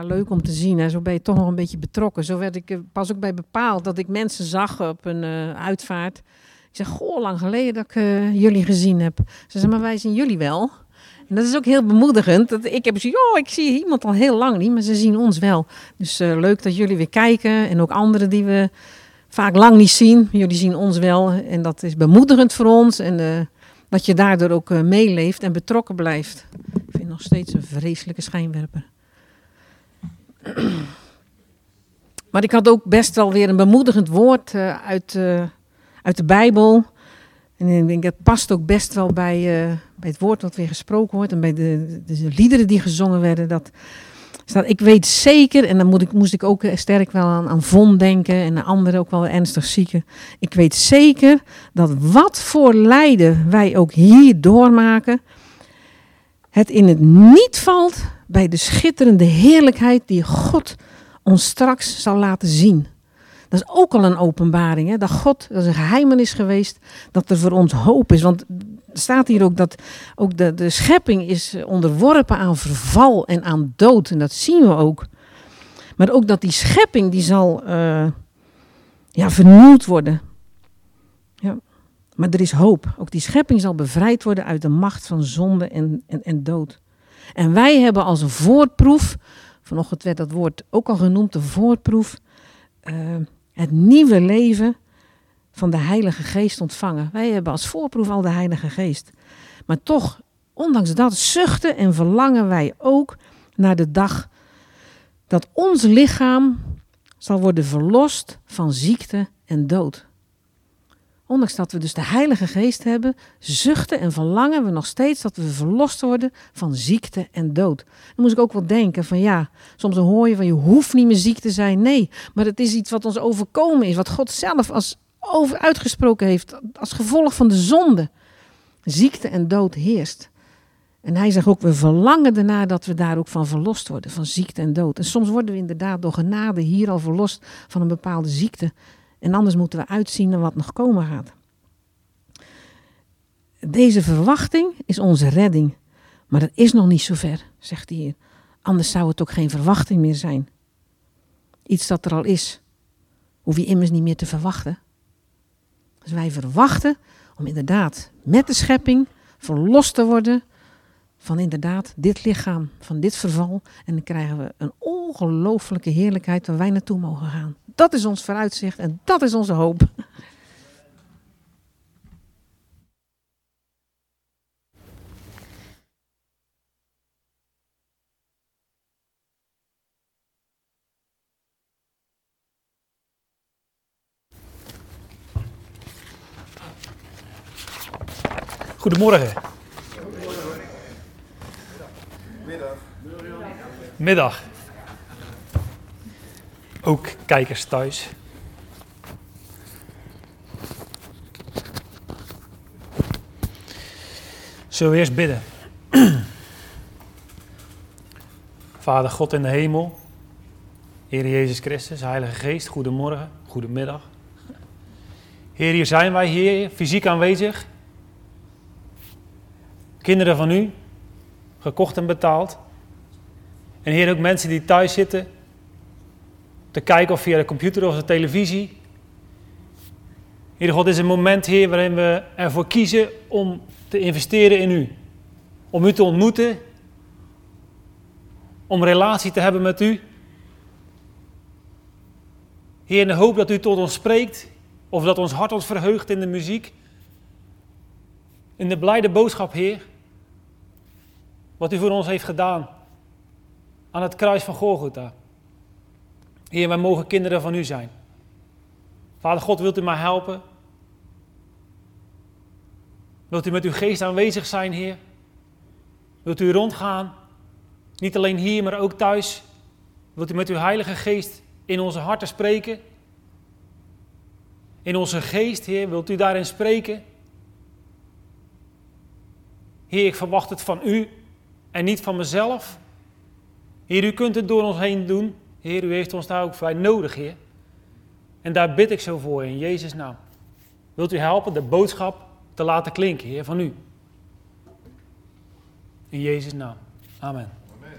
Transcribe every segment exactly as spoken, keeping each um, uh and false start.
Leuk om te zien. Hè. Zo ben je toch nog een beetje betrokken. Zo werd ik pas ook bij bepaald dat ik mensen zag op een uh, uitvaart. Ik zeg, goh, lang geleden dat ik uh, jullie gezien heb. Ze zeggen, maar wij zien jullie wel. En dat is ook heel bemoedigend. Dat ik heb gezien, oh, ik zie iemand al heel lang niet, maar ze zien ons wel. Dus uh, leuk dat jullie weer kijken. En ook anderen die we vaak lang niet zien. Jullie zien ons wel. En dat is bemoedigend voor ons. En uh, dat je daardoor ook uh, meeleeft en betrokken blijft. Ik vind nog steeds een vreselijke schijnwerper. Maar ik had ook best wel weer een bemoedigend woord uh, uit, uh, uit de Bijbel. En ik denk dat past ook best wel bij, uh, bij het woord wat weer gesproken wordt. En bij de, de, de liederen die gezongen werden. Dat staat, ik weet zeker, en dan moet ik, moest ik ook sterk wel aan, aan Von denken. En aan anderen ook wel ernstig zieken. Ik weet zeker dat wat voor lijden wij ook hier doormaken. Het in het niet valt bij de schitterende heerlijkheid die God ons straks zal laten zien. Dat is ook al een openbaring. Hè? Dat God, dat is een geheimenis geweest, dat er voor ons hoop is. Want er staat hier ook dat ook de, de schepping is onderworpen aan verval en aan dood. En dat zien we ook. Maar ook dat die schepping die zal uh, ja, vernieuwd worden. Ja. Maar er is hoop. Ook die schepping zal bevrijd worden uit de macht van zonde en, en, en dood. En wij hebben als een voorproef, vanochtend werd dat woord ook al genoemd, de voorproef, uh, het nieuwe leven van de Heilige Geest ontvangen. Wij hebben als voorproef al de Heilige Geest. Maar toch, ondanks dat, zuchten en verlangen wij ook naar de dag dat ons lichaam zal worden verlost van ziekte en dood. Ondanks dat we dus de Heilige Geest hebben, zuchten en verlangen we nog steeds dat we verlost worden van ziekte en dood. Dan moest ik ook wel denken van ja, soms hoor je van je hoeft niet meer ziek te zijn. Nee, maar het is iets wat ons overkomen is, wat God zelf als over uitgesproken heeft als gevolg van de zonde. Ziekte en dood heerst. En hij zegt ook, we verlangen ernaar dat we daar ook van verlost worden, van ziekte en dood. En soms worden we inderdaad door genade hier al verlost van een bepaalde ziekte. En anders moeten we uitzien naar wat nog komen gaat. Deze verwachting is onze redding. Maar dat is nog niet zover, zegt hij hier. Anders zou het ook geen verwachting meer zijn. Iets dat er al is. Hoef je immers niet meer te verwachten. Dus wij verwachten om inderdaad met de schepping verlost te worden van inderdaad dit lichaam, van dit verval. En dan krijgen we een ongelooflijke heerlijkheid waar wij naartoe mogen gaan. Dat is ons vooruitzicht en dat is onze hoop. Goedemorgen. Middag. Middag. Ook kijkers thuis. Zullen we eerst bidden? Vader God in de hemel, Heer Jezus Christus, Heilige Geest, goedemorgen, goedemiddag. Heer, hier zijn wij, Heer, fysiek aanwezig. Kinderen van u, gekocht en betaald. En Heer, ook mensen die thuis zitten, te kijken of via de computer of de televisie. Heer God, dit is een moment, Heer, waarin we ervoor kiezen om te investeren in u. Om u te ontmoeten. Om relatie te hebben met u. Heer, in de hoop dat u tot ons spreekt. Of dat ons hart ons verheugt in de muziek. In de blijde boodschap, Heer. Wat u voor ons heeft gedaan. Aan het kruis van Golgotha. Heer, wij mogen kinderen van u zijn. Vader God, wilt u mij helpen? Wilt u met uw geest aanwezig zijn, Heer? Wilt u rondgaan? Niet alleen hier, maar ook thuis. Wilt u met uw Heilige Geest in onze harten spreken? In onze geest, Heer, wilt u daarin spreken? Heer, ik verwacht het van u en niet van mezelf. Heer, u kunt het door ons heen doen. Heer, u heeft ons daar ook vrij nodig, Heer. En daar bid ik zo voor, in Jezus' naam. Wilt u helpen de boodschap te laten klinken, Heer, van u. In Jezus' naam. Amen. Amen.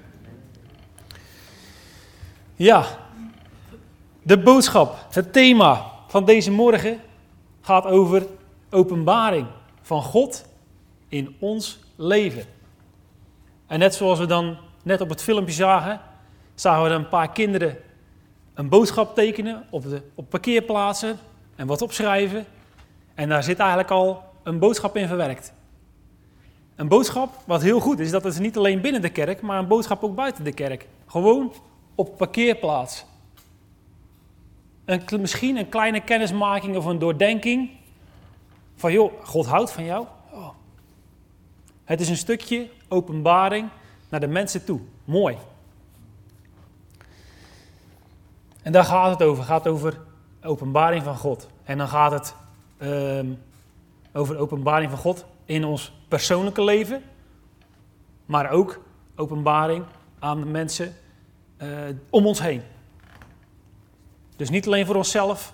Ja, de boodschap, het thema van deze morgen gaat over openbaring van God in ons leven. En net zoals we dan net op het filmpje zagen, zagen we een paar kinderen een boodschap tekenen op, de, op parkeerplaatsen en wat opschrijven. En daar zit eigenlijk al een boodschap in verwerkt. Een boodschap, wat heel goed is, dat het niet alleen binnen de kerk, maar een boodschap ook buiten de kerk. Gewoon op parkeerplaats. Een, misschien een kleine kennismaking of een doordenking van, joh, God houdt van jou. Oh. Het is een stukje openbaring naar de mensen toe. Mooi. En daar gaat het over. Het gaat over openbaring van God. En dan gaat het um, over openbaring van God in ons persoonlijke leven. Maar ook openbaring aan de mensen uh, om ons heen. Dus niet alleen voor onszelf,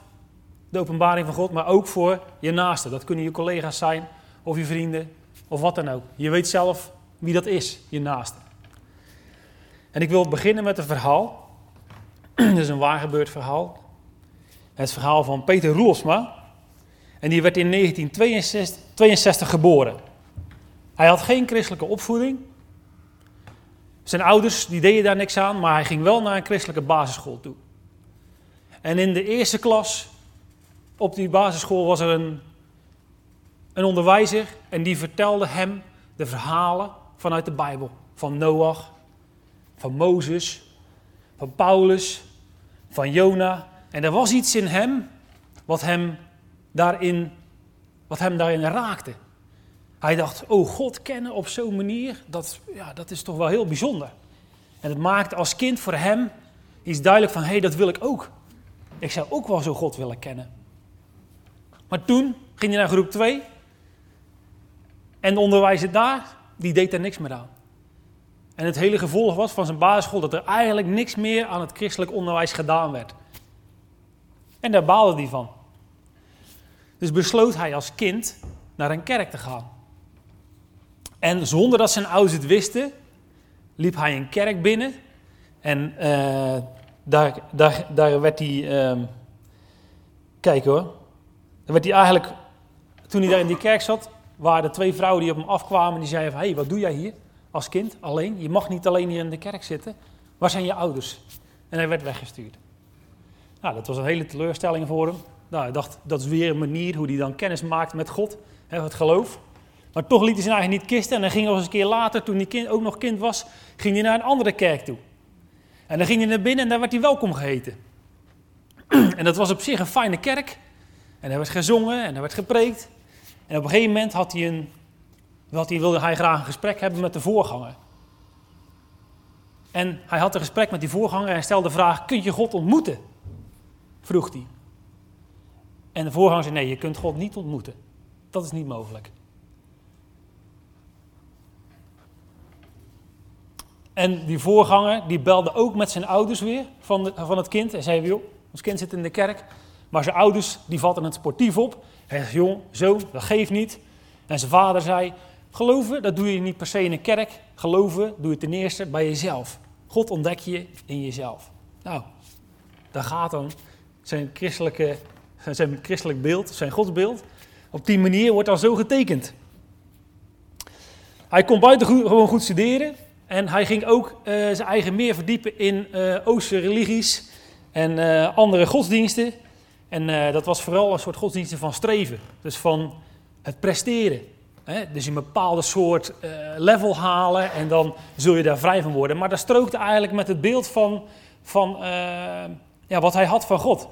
de openbaring van God, maar ook voor je naasten. Dat kunnen je collega's zijn, of je vrienden, of wat dan ook. Je weet zelf wie dat is, je naaste. En ik wil beginnen met een verhaal. Dat is een waargebeurd verhaal. Het verhaal van Peter Roelsma. En die werd in negentien tweeënzestig geboren. Hij had geen christelijke opvoeding. Zijn ouders die deden daar niks aan, maar hij ging wel naar een christelijke basisschool toe. En in de eerste klas op die basisschool was er een, een onderwijzer en die vertelde hem de verhalen vanuit de Bijbel. Van Noach, van Mozes, van Paulus, van Jona. En er was iets in hem wat hem daarin, wat hem daarin raakte. Hij dacht, oh, God kennen op zo'n manier, dat, ja, dat is toch wel heel bijzonder. En het maakte als kind voor hem iets duidelijk van, hé, hey, dat wil ik ook. Ik zou ook wel zo God willen kennen. Maar toen ging hij naar groep twee. En de onderwijzer daar, die deed er niks meer aan. En het hele gevolg was van zijn basisschool dat er eigenlijk niks meer aan het christelijk onderwijs gedaan werd. En daar baalde hij van. Dus besloot hij als kind naar een kerk te gaan. En zonder dat zijn ouders het wisten, liep hij een kerk binnen. En uh, daar, daar, daar werd hij... Um, kijk hoor. Daar werd hij eigenlijk... Toen hij daar in die kerk zat, waren er twee vrouwen die op hem afkwamen. Die zeiden van, hé, hey, wat doe jij hier? Als kind, alleen. Je mag niet alleen hier in de kerk zitten. Waar zijn je ouders? En hij werd weggestuurd. Nou, dat was een hele teleurstelling voor hem. Nou, hij dacht, dat is weer een manier hoe hij dan kennis maakt met God. Hè, het geloof. Maar toch liet hij zijn eigen niet kisten. En hij ging nog eens een keer later, toen hij kind, ook nog kind was, ging hij naar een andere kerk toe. En dan ging hij naar binnen en daar werd hij welkom geheten. En dat was op zich een fijne kerk. En er werd gezongen en er werd gepreekt. En op een gegeven moment had hij een... Want hij wilde hij graag een gesprek hebben met de voorganger. En hij had een gesprek met die voorganger en stelde de vraag, kun je God ontmoeten? Vroeg hij. En de voorganger zei, nee, je kunt God niet ontmoeten. Dat is niet mogelijk. En die voorganger, die belde ook met zijn ouders weer van, de, van het kind. En zei, joh, ons kind zit in de kerk. Maar zijn ouders, die vatten het sportief op. Hij zei, joh, zo, dat geeft niet. En zijn vader zei, geloven, dat doe je niet per se in een kerk. Geloven doe je ten eerste bij jezelf. God ontdek je in jezelf. Nou, daar gaat dan zijn, christelijke, zijn christelijk beeld, zijn godsbeeld. Op die manier wordt dan zo getekend. Hij kon buitengewoon goed studeren. En hij ging ook uh, zijn eigen meer verdiepen in uh, Oosterse religies en uh, andere godsdiensten. En uh, dat was vooral een soort godsdiensten van streven. Dus van... Het presteren. Hè? Dus een bepaalde soort uh, level halen en dan zul je daar vrij van worden. Maar dat strookte eigenlijk met het beeld van, van uh, ja, wat hij had van God.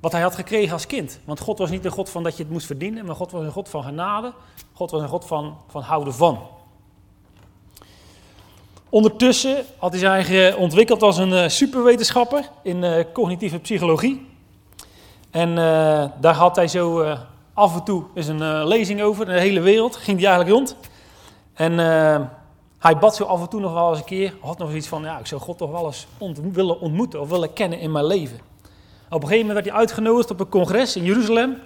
Wat hij had gekregen als kind. Want God was niet een God van dat je het moest verdienen, maar God was een God van genade. God was een God van, van houden van. Ondertussen had hij zich uh, ontwikkeld als een uh, superwetenschapper in uh, cognitieve psychologie. En uh, daar had hij zo... Uh, Af en toe is een uh, lezing over, de hele wereld, ging die eigenlijk rond. En uh, hij bad zo af en toe nog wel eens een keer, had nog iets van, ja, ik zou God toch wel eens ont- willen ontmoeten of willen kennen in mijn leven. Op een gegeven moment werd hij uitgenodigd op een congres in Jeruzalem,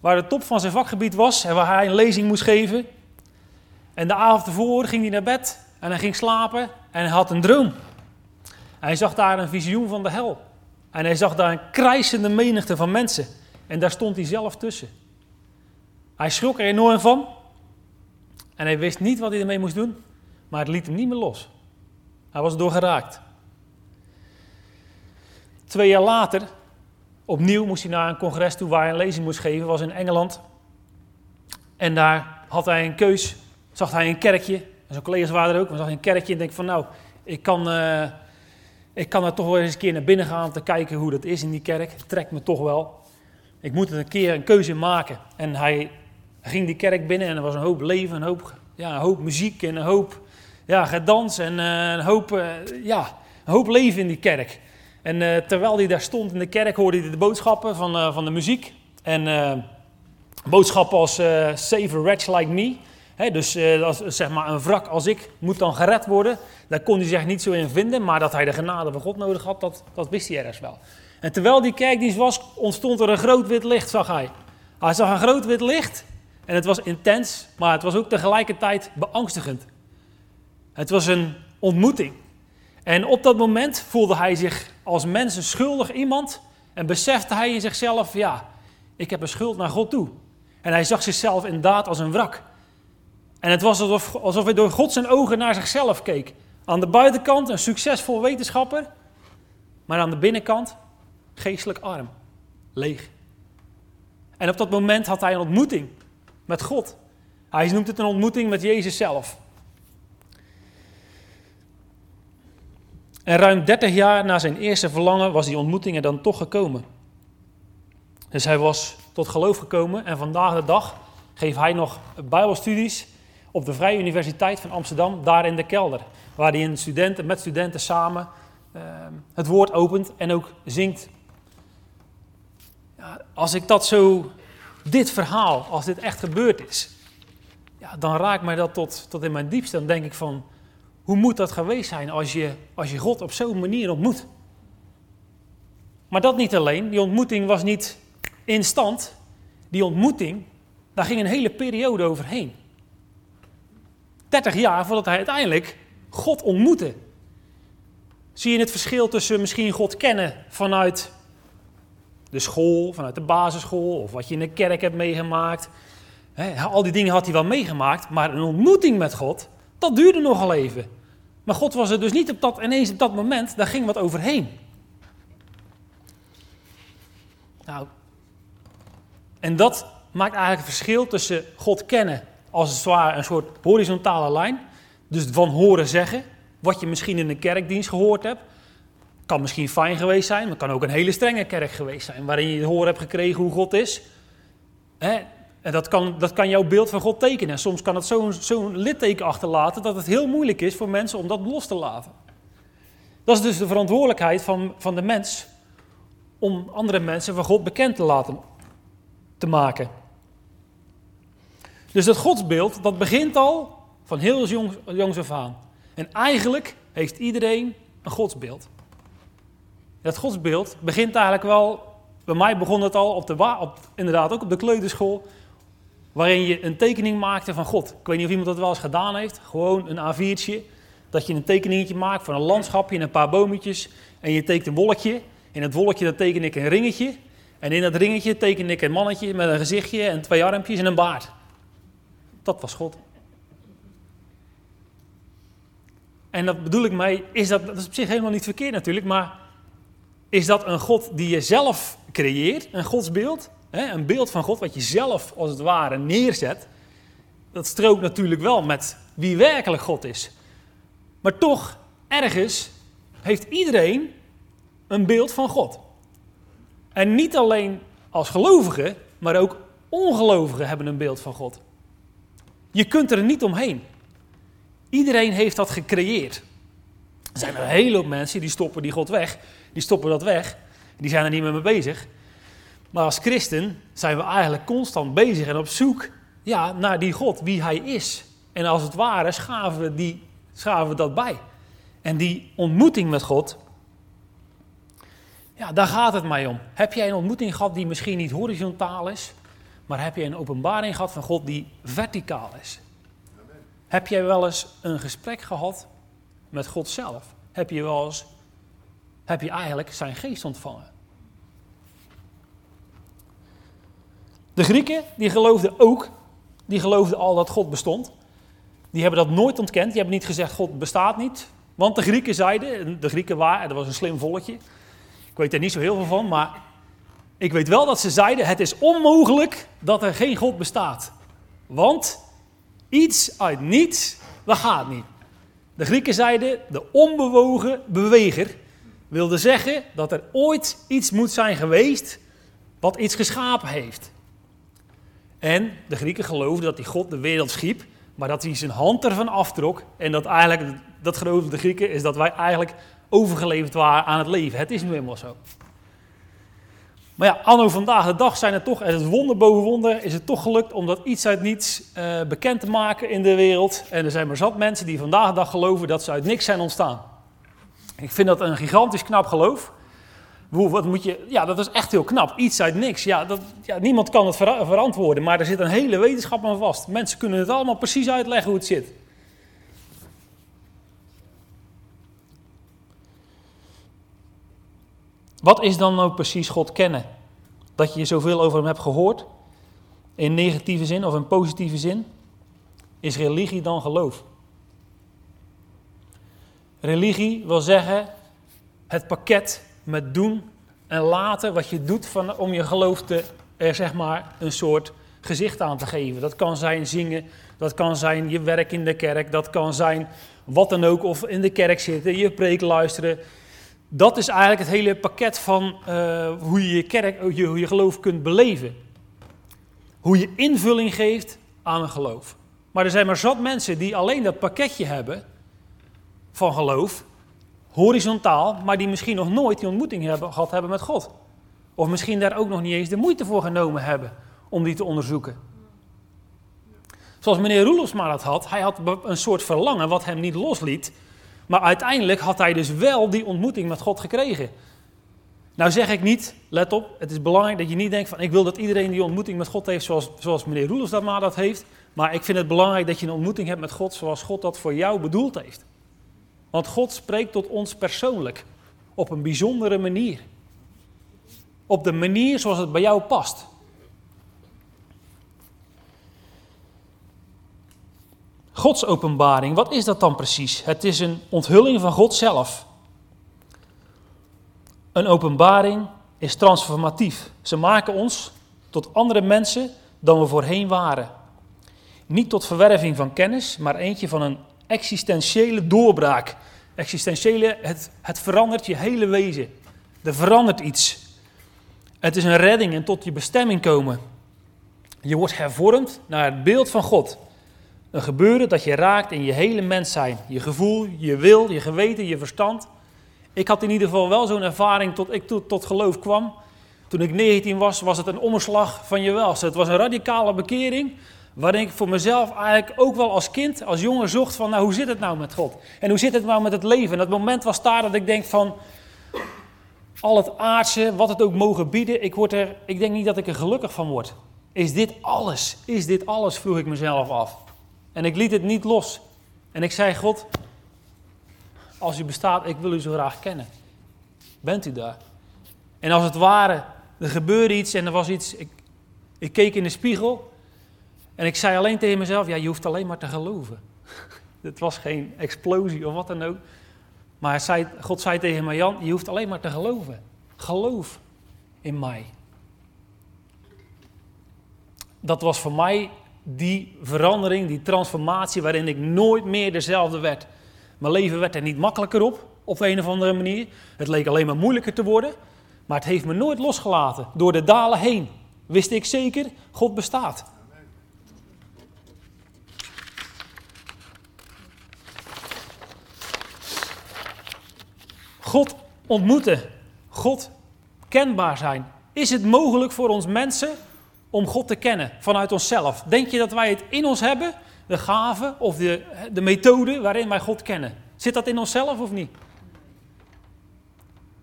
waar de top van zijn vakgebied was en waar hij een lezing moest geven. En de avond ervoor ging hij naar bed en hij ging slapen en hij had een droom. Hij zag daar een visioen van de hel. En hij zag daar een krijsende menigte van mensen. En daar stond hij zelf tussen. Hij schrok er enorm van. En hij wist niet wat hij ermee moest doen. Maar het liet hem niet meer los. Hij was erdoor geraakt. Twee jaar later, opnieuw moest hij naar een congres toe waar hij een lezing moest geven. Was in Engeland. En daar had hij een keus. Zag hij een kerkje. En zijn collega's waren er ook. Maar zag hij een kerkje en denkt van nou, ik kan... Uh, Ik kan er toch wel eens een keer naar binnen gaan om te kijken hoe dat is in die kerk. Het trekt me toch wel. Ik moet er een keer een keuze in maken. En hij ging die kerk binnen en er was een hoop leven, een hoop, ja, een hoop muziek en een hoop ja, gedans en een hoop, ja, een hoop leven in die kerk. En uh, terwijl hij daar stond in de kerk hoorde hij de boodschappen van, uh, van de muziek. En uh, boodschappen als uh, Save a Wretch Like Me. He, dus uh, als, zeg maar, een wrak als ik moet dan gered worden, daar kon hij zich niet zo in vinden. Maar dat hij de genade van God nodig had, dat, dat wist hij ergens wel. En terwijl die kerkdienst was, ontstond er een groot wit licht, zag hij. Hij zag een groot wit licht en het was intens, maar het was ook tegelijkertijd beangstigend. Het was een ontmoeting. En op dat moment voelde hij zich als mens een schuldig iemand en besefte hij in zichzelf, ja, ik heb een schuld naar God toe. En hij zag zichzelf inderdaad als een wrak. En het was alsof, alsof hij door God zijn ogen naar zichzelf keek. Aan de buitenkant een succesvol wetenschapper, maar aan de binnenkant geestelijk arm, leeg. En op dat moment had hij een ontmoeting met God. Hij noemt het een ontmoeting met Jezus zelf. En ruim dertig jaar na zijn eerste verlangen was die ontmoeting er dan toch gekomen. Dus hij was tot geloof gekomen en vandaag de dag geeft hij nog Bijbelstudies op de Vrije Universiteit van Amsterdam, daar in de kelder. Waar hij in studenten, met studenten samen uh, het woord opent en ook zingt. Ja, als ik dat zo, dit verhaal, als dit echt gebeurd is, ja, dan raakt mij dat tot, tot in mijn diepste. Dan denk ik van, hoe moet dat geweest zijn als je, als je God op zo'n manier ontmoet? Maar dat niet alleen, die ontmoeting was niet instant. Die ontmoeting, daar ging een hele periode overheen. dertig jaar voordat hij uiteindelijk God ontmoette. Zie je het verschil tussen misschien God kennen vanuit de school, vanuit de basisschool, of wat je in de kerk hebt meegemaakt. He, al die dingen had hij wel meegemaakt, maar een ontmoeting met God, dat duurde nogal even. Maar God was er dus niet op dat, ineens op dat moment, daar ging wat overheen. Nou, en dat maakt eigenlijk het verschil tussen God kennen, als het ware een soort horizontale lijn. Dus van horen zeggen, wat je misschien in een kerkdienst gehoord hebt. Kan misschien fijn geweest zijn, maar kan ook een hele strenge kerk geweest zijn. Waarin je te horen hebt gekregen hoe God is. Hè? En dat kan, dat kan jouw beeld van God tekenen. En soms kan het zo'n, zo'n litteken achterlaten dat het heel moeilijk is voor mensen om dat los te laten. Dat is dus de verantwoordelijkheid van, van de mens. Om andere mensen van God bekend te laten te maken. Dus dat godsbeeld, dat begint al van heel jongs, jongs af aan. En eigenlijk heeft iedereen een godsbeeld. Dat godsbeeld begint eigenlijk wel, bij mij begon het al, op de, op, inderdaad ook op de kleuterschool, waarin je een tekening maakte van God. Ik weet niet of iemand dat wel eens gedaan heeft, gewoon een A viertje, dat je een tekeningetje maakt van een landschapje en een paar bometjes, en je tekent een wolkje, in dat wolkje dat teken ik een ringetje, en in dat ringetje teken ik een mannetje met een gezichtje en twee armpjes en een baard. Dat was God. En dat bedoel ik mij, is dat, dat is op zich helemaal niet verkeerd natuurlijk, maar is dat een God die je zelf creëert, een godsbeeld, hè, een beeld van God wat je zelf als het ware neerzet, dat strookt natuurlijk wel met wie werkelijk God is. Maar toch, ergens heeft iedereen een beeld van God. En niet alleen als gelovigen, maar ook ongelovigen hebben een beeld van God. Je kunt er niet omheen. Iedereen heeft dat gecreëerd. Er zijn er een hele hoop mensen die stoppen die God weg. Die stoppen dat weg. Die zijn er niet meer mee bezig. Maar als christen zijn we eigenlijk constant bezig en op zoek ja, naar die God, wie hij is. En als het ware schaven we, die, schaven we dat bij. En die ontmoeting met God, ja, daar gaat het mij om. Heb jij een ontmoeting gehad die misschien niet horizontaal is? Maar heb je een openbaring gehad van God die verticaal is? Amen. Heb jij wel eens een gesprek gehad met God zelf? Heb je wel eens heb je eigenlijk zijn geest ontvangen. De Grieken, die geloofden ook, die geloofden al dat God bestond. Die hebben dat nooit ontkend, die hebben niet gezegd God bestaat niet. Want de Grieken zeiden, de Grieken waren, dat was een slim volkje. Ik weet er niet zo heel veel van, maar ik weet wel dat ze zeiden, het is onmogelijk dat er geen God bestaat. Want iets uit niets, dat gaat niet. De Grieken zeiden, de onbewogen beweger wilde zeggen dat er ooit iets moet zijn geweest wat iets geschapen heeft. En de Grieken geloofden dat die God de wereld schiep, maar dat hij zijn hand ervan aftrok. En dat eigenlijk, dat geloofden de Grieken, is dat wij eigenlijk overgeleverd waren aan het leven. Het is nu helemaal zo. Maar ja, anno vandaag de dag zijn er toch, en het wonder boven wonder, is het toch gelukt om dat iets uit niets uh, bekend te maken in de wereld. En er zijn maar zat mensen die vandaag de dag geloven dat ze uit niks zijn ontstaan. Ik vind dat een gigantisch knap geloof. Wat moet je, ja, dat is echt heel knap. Iets uit niks. Ja, dat, ja, niemand kan het ver- verantwoorden, maar er zit een hele wetenschap aan vast. Mensen kunnen het allemaal precies uitleggen hoe het zit. Wat is dan nou precies God kennen? Dat je zoveel over hem hebt gehoord, in negatieve zin of in positieve zin, is religie dan geloof? Religie wil zeggen het pakket met doen en laten wat je doet van, om je geloof te, er zeg maar een soort gezicht aan te geven. Dat kan zijn zingen, dat kan zijn je werk in de kerk, dat kan zijn wat dan ook, of in de kerk zitten, je preek luisteren. Dat is eigenlijk het hele pakket van uh, hoe je je kerk, hoe je, hoe je geloof kunt beleven. Hoe je invulling geeft aan een geloof. Maar er zijn maar zat mensen die alleen dat pakketje hebben van geloof, horizontaal, maar die misschien nog nooit die ontmoeting hebben, gehad hebben met God. Of misschien daar ook nog niet eens de moeite voor genomen hebben om die te onderzoeken. Zoals meneer Roelsma dat had, hij had een soort verlangen wat hem niet losliet. Maar uiteindelijk had hij dus wel die ontmoeting met God gekregen. Nou zeg ik niet, let op, het is belangrijk dat je niet denkt van ik wil dat iedereen die ontmoeting met God heeft zoals, zoals meneer Roelers dat maar dat heeft. Maar ik vind het belangrijk dat je een ontmoeting hebt met God zoals God dat voor jou bedoeld heeft. Want God spreekt tot ons persoonlijk, op een bijzondere manier. Op de manier zoals het bij jou past. Gods openbaring, wat is dat dan precies? Het is een onthulling van God zelf. Een openbaring is transformatief. Ze maken ons tot andere mensen dan we voorheen waren. Niet tot verwerving van kennis, maar eentje van een existentiële doorbraak. Existentiële, het, het verandert je hele wezen. Er verandert iets. Het is een redding en tot je bestemming komen. Je wordt hervormd naar het beeld van God. Een gebeuren dat je raakt in je hele mens zijn. Je gevoel, je wil, je geweten, je verstand. Ik had in ieder geval wel zo'n ervaring tot ik tot, tot geloof kwam. Toen ik negentien was, was het een omslag van je welste. Het was een radicale bekering, waarin ik voor mezelf eigenlijk ook wel als kind, als jongen zocht van, nou hoe zit het nou met God? En hoe zit het nou met het leven? En dat moment was daar dat ik denk van, al het aardse, wat het ook mogen bieden, ik, word er, ik denk niet dat ik er gelukkig van word. Is dit alles? Is dit alles? Vroeg ik mezelf af. En ik liet het niet los. En ik zei, God, als u bestaat, ik wil u zo graag kennen. Bent u daar? En als het ware, er gebeurde iets en er was iets. Ik, ik keek in de spiegel en ik zei alleen tegen mezelf, ja, je hoeft alleen maar te geloven. Het was geen explosie of wat dan ook. Maar hij zei, God zei tegen mij, Jan, je hoeft alleen maar te geloven. Geloof in mij. Dat was voor mij die verandering, die transformatie waarin ik nooit meer dezelfde werd. Mijn leven werd er niet makkelijker op, op een of andere manier. Het leek alleen maar moeilijker te worden. Maar het heeft me nooit losgelaten. Door de dalen heen wist ik zeker, God bestaat. Amen. God ontmoeten, God kenbaar zijn. Is het mogelijk voor ons mensen om God te kennen vanuit onszelf? Denk je dat wij het in ons hebben, de gave of de, de methode waarin wij God kennen? Zit dat in onszelf of niet?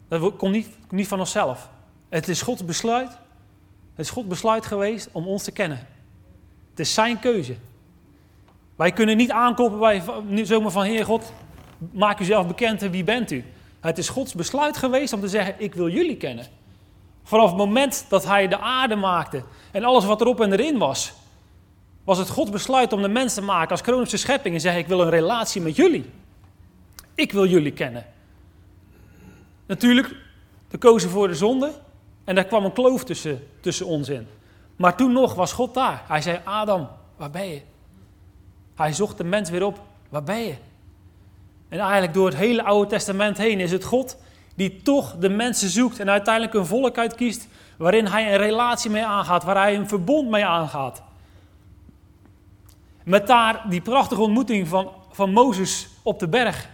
Dat komt niet, niet van onszelf. Het is Gods besluit. Het is Gods besluit geweest om ons te kennen. Het is zijn keuze. Wij kunnen niet aankloppen bij zomaar van, Heer God, maak u zelf bekend en wie bent u? Het is Gods besluit geweest om te zeggen, ik wil jullie kennen. Vanaf het moment dat hij de aarde maakte en alles wat erop en erin was, was het Gods besluit om de mens te maken als kroon op zijn schepping en zeggen, ik wil een relatie met jullie. Ik wil jullie kennen. Natuurlijk, we kozen voor de zonde en daar kwam een kloof tussen, tussen ons in. Maar toen nog was God daar. Hij zei, Adam, waar ben je? Hij zocht de mens weer op, waar ben je? En eigenlijk door het hele Oude Testament heen is het God die toch de mensen zoekt en uiteindelijk een volk uitkiest waarin hij een relatie mee aangaat, waar hij een verbond mee aangaat. Met daar die prachtige ontmoeting van, van Mozes op de berg,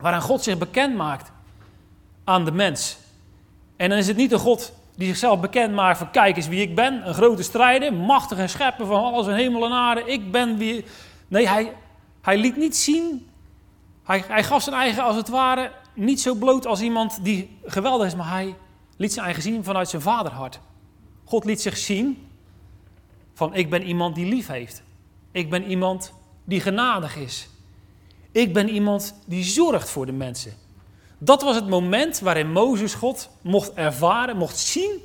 waaraan God zich bekend maakt aan de mens. En dan is het niet een God die zichzelf bekend maakt van kijk eens wie ik ben, een grote strijder, machtig en schepper van alles en hemel en aarde, ik ben wie... Nee, hij, hij liet niet zien, hij, hij gaf zijn eigen als het ware niet zo bloot als iemand die geweldig is, maar hij liet zijn eigen zien vanuit zijn vaderhart. God liet zich zien van ik ben iemand die lief heeft. Ik ben iemand die genadig is. Ik ben iemand die zorgt voor de mensen. Dat was het moment waarin Mozes God mocht ervaren, mocht zien.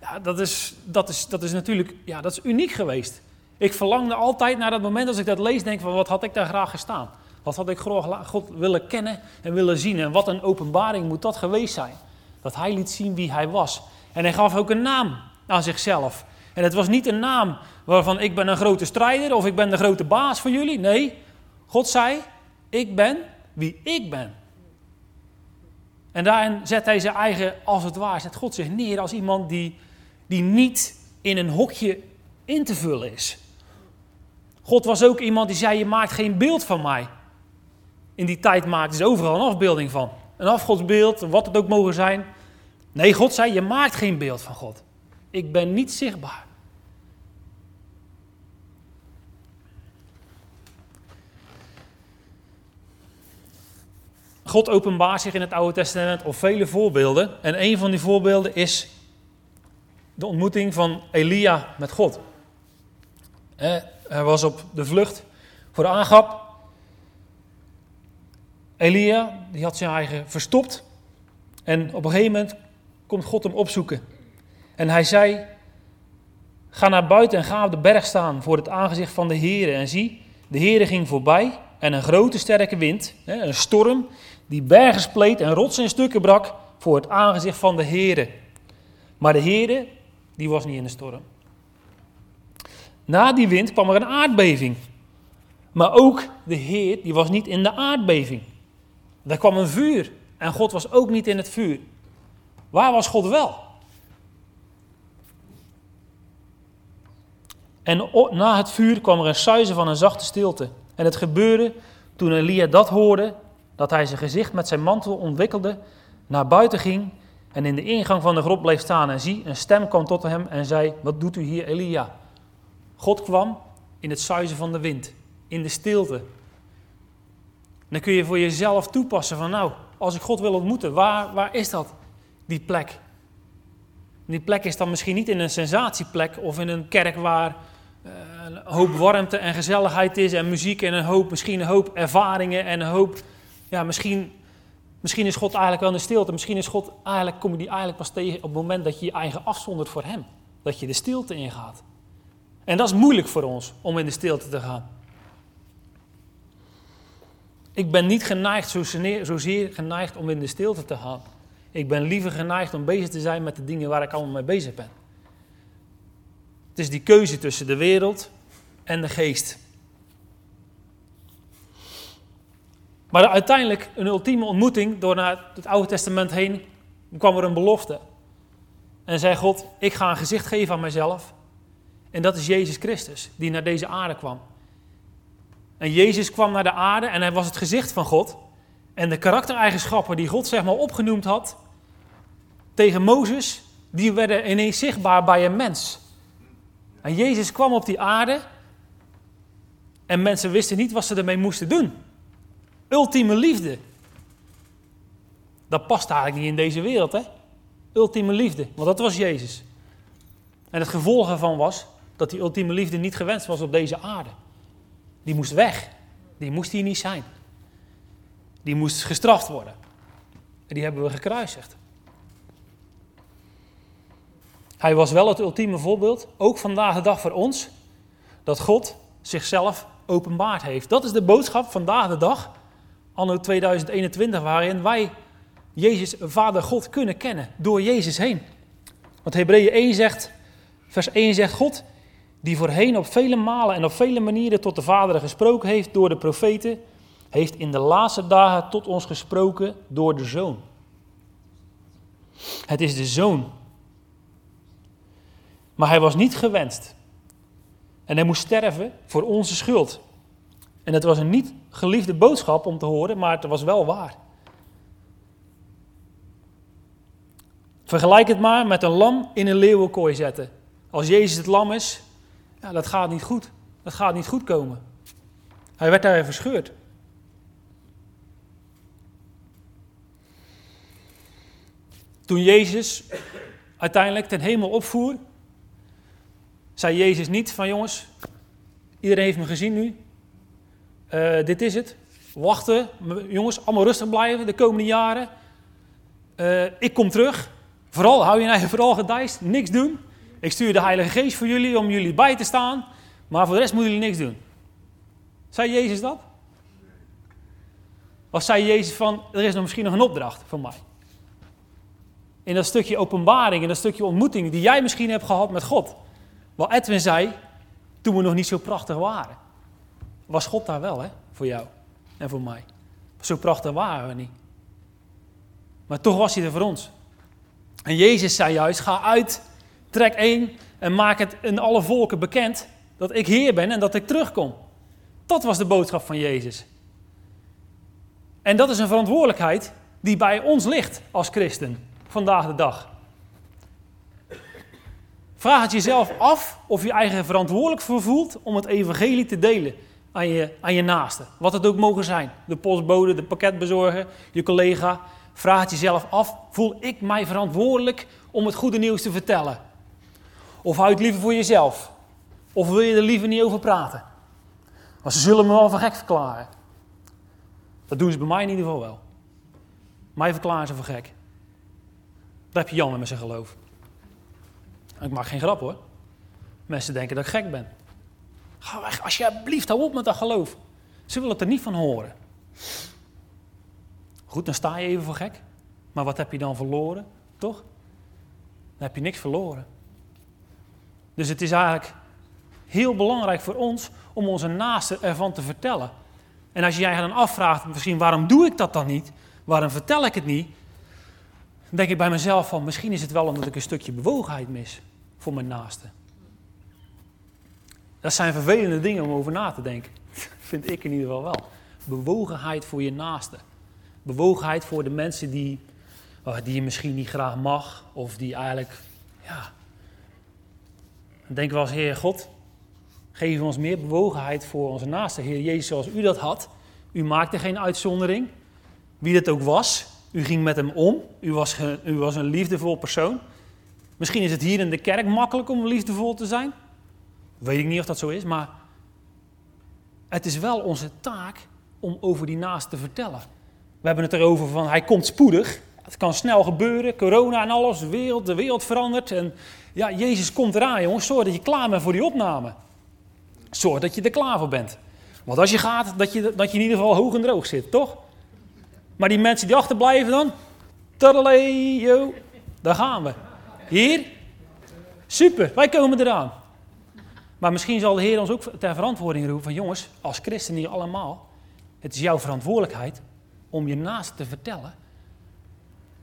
Ja, dat, is, dat, is, dat is natuurlijk ja, dat is uniek geweest. Ik verlangde altijd naar dat moment als ik dat lees, denk van wat had ik daar graag gestaan? Wat had ik graag God willen kennen en willen zien? En wat een openbaring moet dat geweest zijn. Dat hij liet zien wie hij was. En hij gaf ook een naam aan zichzelf. En het was niet een naam waarvan ik ben een grote strijder of ik ben de grote baas van jullie. Nee, God zei, ik ben wie ik ben. En daarin zet hij zijn eigen, als het ware, zet God zich neer als iemand die, die niet in een hokje in te vullen is. God was ook iemand die zei, je maakt geen beeld van mij. In die tijd maakten ze overal een afbeelding van. Een afgodsbeeld, wat het ook mogen zijn. Nee, God zei, je maakt geen beeld van God. Ik ben niet zichtbaar. God openbaart zich in het Oude Testament op vele voorbeelden. En een van die voorbeelden is de ontmoeting van Elia met God. Hij was op de vlucht voor Agab. Elia die had zijn eigen verstopt. En op een gegeven moment komt God hem opzoeken. En hij zei, ga naar buiten en ga op de berg staan voor het aangezicht van de Heere. En zie, de Heere ging voorbij en een grote sterke wind, een storm, die bergen spleet en rotsen in stukken brak voor het aangezicht van de Heere. Maar de Heere, die was niet in de storm. Na die wind kwam er een aardbeving. Maar ook de Heer, die was niet in de aardbeving. Er kwam een vuur en God was ook niet in het vuur. Waar was God wel? En na het vuur kwam er een suizen van een zachte stilte. En het gebeurde toen Elia dat hoorde, dat hij zijn gezicht met zijn mantel ontwikkelde, naar buiten ging en in de ingang van de grot bleef staan. En zie, een stem kwam tot hem en zei, wat doet u hier, Elia? God kwam in het suizen van de wind, in de stilte. Dan kun je voor jezelf toepassen van nou, als ik God wil ontmoeten, waar, waar is dat, die plek? Die plek is dan misschien niet in een sensatieplek of in een kerk waar uh, een hoop warmte en gezelligheid is en muziek en een hoop, misschien een hoop ervaringen en een hoop, ja misschien, misschien is God eigenlijk wel in de stilte, misschien is God eigenlijk, kom je die eigenlijk pas tegen op het moment dat je je eigen afzondert voor hem, dat je de stilte ingaat. En dat is moeilijk voor ons, om in de stilte te gaan. Ik ben niet geneigd, zozeer geneigd om in de stilte te gaan. Ik ben liever geneigd om bezig te zijn met de dingen waar ik allemaal mee bezig ben. Het is die keuze tussen de wereld en de geest. Maar uiteindelijk, een ultieme ontmoeting, door naar het Oude Testament heen, kwam er een belofte. En zei God, ik ga een gezicht geven aan mezelf. En dat is Jezus Christus, die naar deze aarde kwam. En Jezus kwam naar de aarde en hij was het gezicht van God. En de karaktereigenschappen die God zeg maar opgenoemd had tegen Mozes, die werden ineens zichtbaar bij een mens. En Jezus kwam op die aarde en mensen wisten niet wat ze ermee moesten doen. Ultieme liefde. Dat past eigenlijk niet in deze wereld, hè? Ultieme liefde, want dat was Jezus. En het gevolg ervan was dat die ultieme liefde niet gewenst was op deze aarde. Die moest weg. Die moest hier niet zijn. Die moest gestraft worden. En die hebben we gekruisigd. Hij was wel het ultieme voorbeeld, ook vandaag de dag voor ons, dat God zichzelf openbaard heeft. Dat is de boodschap vandaag de dag, anno tweeduizend eenentwintig, waarin wij Jezus, Vader God, kunnen kennen, door Jezus heen. Want Hebreeën één zegt, vers één zegt, God die voorheen op vele malen en op vele manieren tot de Vader gesproken heeft door de profeten, heeft in de laatste dagen tot ons gesproken door de Zoon. Het is de Zoon. Maar hij was niet gewenst. En hij moest sterven voor onze schuld. En het was een niet geliefde boodschap om te horen, maar het was wel waar. Vergelijk het maar met een lam in een leeuwenkooi zetten. Als Jezus het lam is, ja, dat gaat niet goed. Dat gaat niet goed komen. Hij werd daar verscheurd. Toen Jezus uiteindelijk ten hemel opvoer, zei Jezus niet van jongens, iedereen heeft me gezien nu. Uh, dit is het. Wachten, jongens, allemaal rustig blijven de komende jaren. Uh, ik kom terug. Vooral, hou je eigen vooral gedijst, niks doen. Ik stuur de Heilige Geest voor jullie om jullie bij te staan. Maar voor de rest moeten jullie niks doen. Zei Jezus dat? Of zei Jezus van, er is nog misschien nog een opdracht van mij. In dat stukje openbaring, in dat stukje ontmoeting die jij misschien hebt gehad met God. Wat Edwin zei, toen we nog niet zo prachtig waren. Was God daar wel, hè? Voor jou en voor mij. Zo prachtig waren we niet. Maar toch was hij er voor ons. En Jezus zei juist, ga uit, trek één en maak het in alle volken bekend dat ik Heer ben en dat ik terugkom. Dat was de boodschap van Jezus. En dat is een verantwoordelijkheid die bij ons ligt als christen, vandaag de dag. Vraag het jezelf af of je eigen verantwoordelijk voor voelt om het evangelie te delen aan je, aan je naaste. Wat het ook mogen zijn. De postbode, de pakketbezorger, je collega. Vraag het jezelf af, voel ik mij verantwoordelijk om het goede nieuws te vertellen? Of hou je het liever voor jezelf? Of wil je er liever niet over praten? Want ze zullen me wel voor gek verklaren. Dat doen ze bij mij in ieder geval wel. Mij verklaren ze voor gek. Daar heb je jammer met zijn geloof. Ik maak geen grap hoor. Mensen denken dat ik gek ben. Ga weg, alsjeblieft, hou op met dat geloof. Ze willen het er niet van horen. Goed, dan sta je even voor gek. Maar wat heb je dan verloren, toch? Dan heb je niks verloren. Dus het is eigenlijk heel belangrijk voor ons om onze naasten ervan te vertellen. En als je je dan afvraagt, misschien waarom doe ik dat dan niet? Waarom vertel ik het niet? Dan denk ik bij mezelf van, misschien is het wel omdat ik een stukje bewogenheid mis voor mijn naasten. Dat zijn vervelende dingen om over na te denken. Vind ik in ieder geval wel. Bewogenheid voor je naasten. Bewogenheid voor de mensen die, die je misschien niet graag mag. Of die eigenlijk, ja... Dan denken we als Heer God, geef ons meer bewogenheid voor onze naasten. Heer Jezus, zoals u dat had. U maakte geen uitzondering. Wie dat ook was, u ging met hem om. U was, u was een liefdevol persoon. Misschien is het hier in de kerk makkelijk om liefdevol te zijn. Weet ik niet of dat zo is, maar... Het is wel onze taak om over die naasten te vertellen. We hebben het erover van, hij komt spoedig. Het kan snel gebeuren, corona en alles, de wereld, de wereld verandert. En ja, Jezus komt eraan, jongens. Zorg dat je klaar bent voor die opname. Zorg dat je er klaar voor bent. Want als je gaat, dat je, dat je in ieder geval hoog en droog zit, toch? Maar die mensen die achterblijven dan, tadalay, yo, daar gaan we. Hier, super, wij komen eraan. Maar misschien zal de Heer ons ook ter verantwoording roepen van, jongens, als christenen hier allemaal, het is jouw verantwoordelijkheid om je naast te vertellen.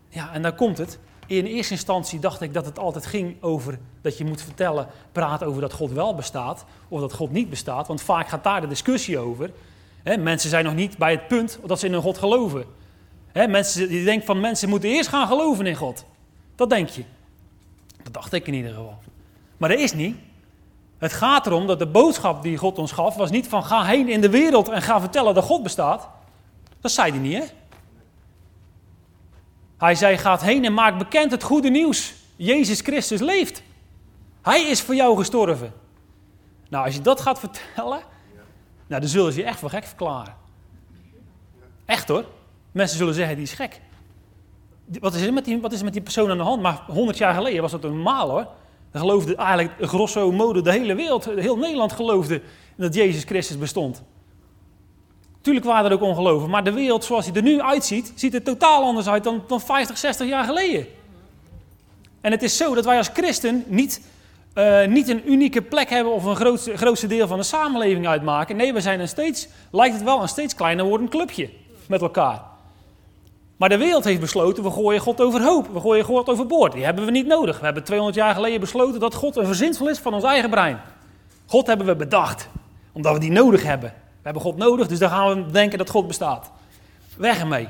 Ja, en daar komt het. In eerste instantie dacht ik dat het altijd ging over dat je moet vertellen, praten over dat God wel bestaat of dat God niet bestaat. Want vaak gaat daar de discussie over. He, mensen zijn nog niet bij het punt dat ze in een God geloven. He, mensen, je denkt van mensen moeten eerst gaan geloven in God. Dat denk je. Dat dacht ik in ieder geval. Maar dat is niet. Het gaat erom dat de boodschap die God ons gaf was niet van ga heen in de wereld en ga vertellen dat God bestaat. Dat zei hij niet, hè? Hij zei, gaat heen en maak bekend het goede nieuws. Jezus Christus leeft. Hij is voor jou gestorven. Nou, als je dat gaat vertellen, nou, dan zullen ze je echt voor gek verklaren. Echt hoor. Mensen zullen zeggen, die is gek. wat is er met die, wat is er met die persoon aan de hand? Maar honderd jaar geleden was dat normaal hoor. Dan geloofde eigenlijk grosso modo de hele wereld, heel Nederland geloofde dat Jezus Christus bestond. Tuurlijk waren er ook ongeloven, maar de wereld zoals hij er nu uitziet, ziet er totaal anders uit dan, dan vijftig, zestig jaar geleden. En het is zo dat wij als christen niet, uh, niet een unieke plek hebben of een grootste, grootste deel van de samenleving uitmaken. Nee, we zijn een steeds, lijkt het wel, een steeds kleiner wordend clubje met elkaar. Maar de wereld heeft besloten, we gooien God overhoop, we gooien God overboord. Die hebben we niet nodig. We hebben tweehonderd jaar geleden besloten dat God een verzinsel is van ons eigen brein. God hebben we bedacht, omdat we die nodig hebben. We hebben God nodig, dus dan gaan we denken dat God bestaat. Weg ermee.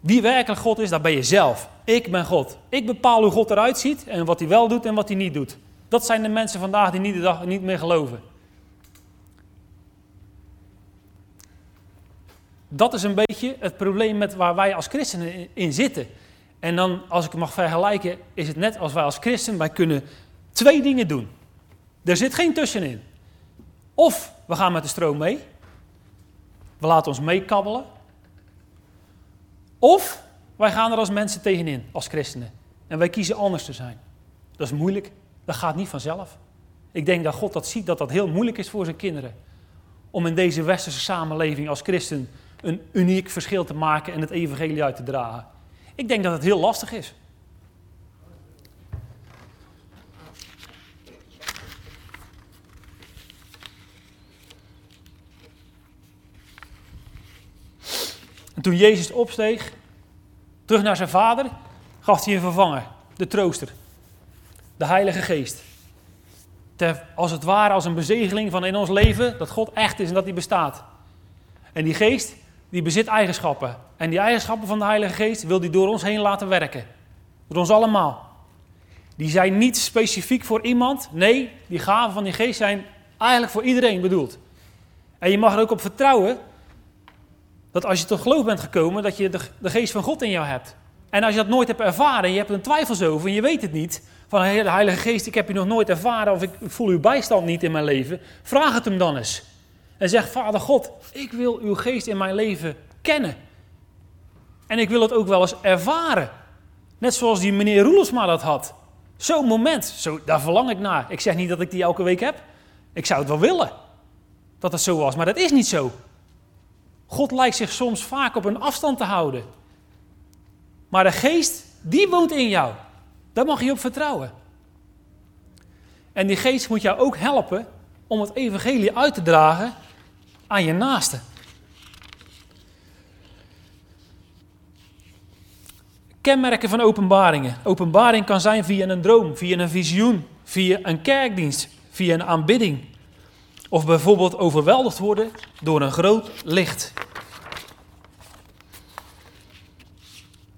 Wie werkelijk God is, dat ben je zelf. Ik ben God. Ik bepaal hoe God eruit ziet en wat hij wel doet en wat hij niet doet. Dat zijn de mensen vandaag die niet, de dag, niet meer geloven. Dat is een beetje het probleem met waar wij als christenen in zitten. En dan, als ik het mag vergelijken, is het net als wij als christen, wij kunnen twee dingen doen. Er zit geen tussenin. Of we gaan met de stroom mee. We laten ons meekabbelen. Of wij gaan er als mensen tegenin, als christenen. En wij kiezen anders te zijn. Dat is moeilijk. Dat gaat niet vanzelf. Ik denk dat God dat ziet, dat dat heel moeilijk is voor zijn kinderen. Om in deze westerse samenleving als christen een uniek verschil te maken en het evangelie uit te dragen. Ik denk dat het heel lastig is. En toen Jezus opsteeg, terug naar zijn vader, gaf hij een vervanger, de trooster, de Heilige Geest. Ter, als het ware als een bezegeling van in ons leven dat God echt is en dat hij bestaat. En die geest, die bezit eigenschappen. En die eigenschappen van de Heilige Geest wil hij door ons heen laten werken. Door ons allemaal. Die zijn niet specifiek voor iemand. Nee, die gaven van die geest zijn eigenlijk voor iedereen bedoeld. En je mag er ook op vertrouwen dat als je tot geloof bent gekomen, dat je de, de geest van God in jou hebt. En als je dat nooit hebt ervaren en je hebt er twijfels over en je weet het niet, van de Heilige Geest, ik heb je nog nooit ervaren of ik, ik voel uw bijstand niet in mijn leven, vraag het hem dan eens. En zeg, Vader God, ik wil uw geest in mijn leven kennen. En ik wil het ook wel eens ervaren. Net zoals die meneer Roelsma dat had. Zo'n moment, zo, daar verlang ik naar. Ik zeg niet dat ik die elke week heb. Ik zou het wel willen dat het zo was, maar dat is niet zo. God lijkt zich soms vaak op een afstand te houden. Maar de geest, die woont in jou. Daar mag je op vertrouwen. En die geest moet jou ook helpen om het evangelie uit te dragen aan je naaste. Kenmerken van openbaringen. Openbaring kan zijn via een droom, via een visioen, via een kerkdienst, via een aanbidding. Of bijvoorbeeld overweldigd worden door een groot licht.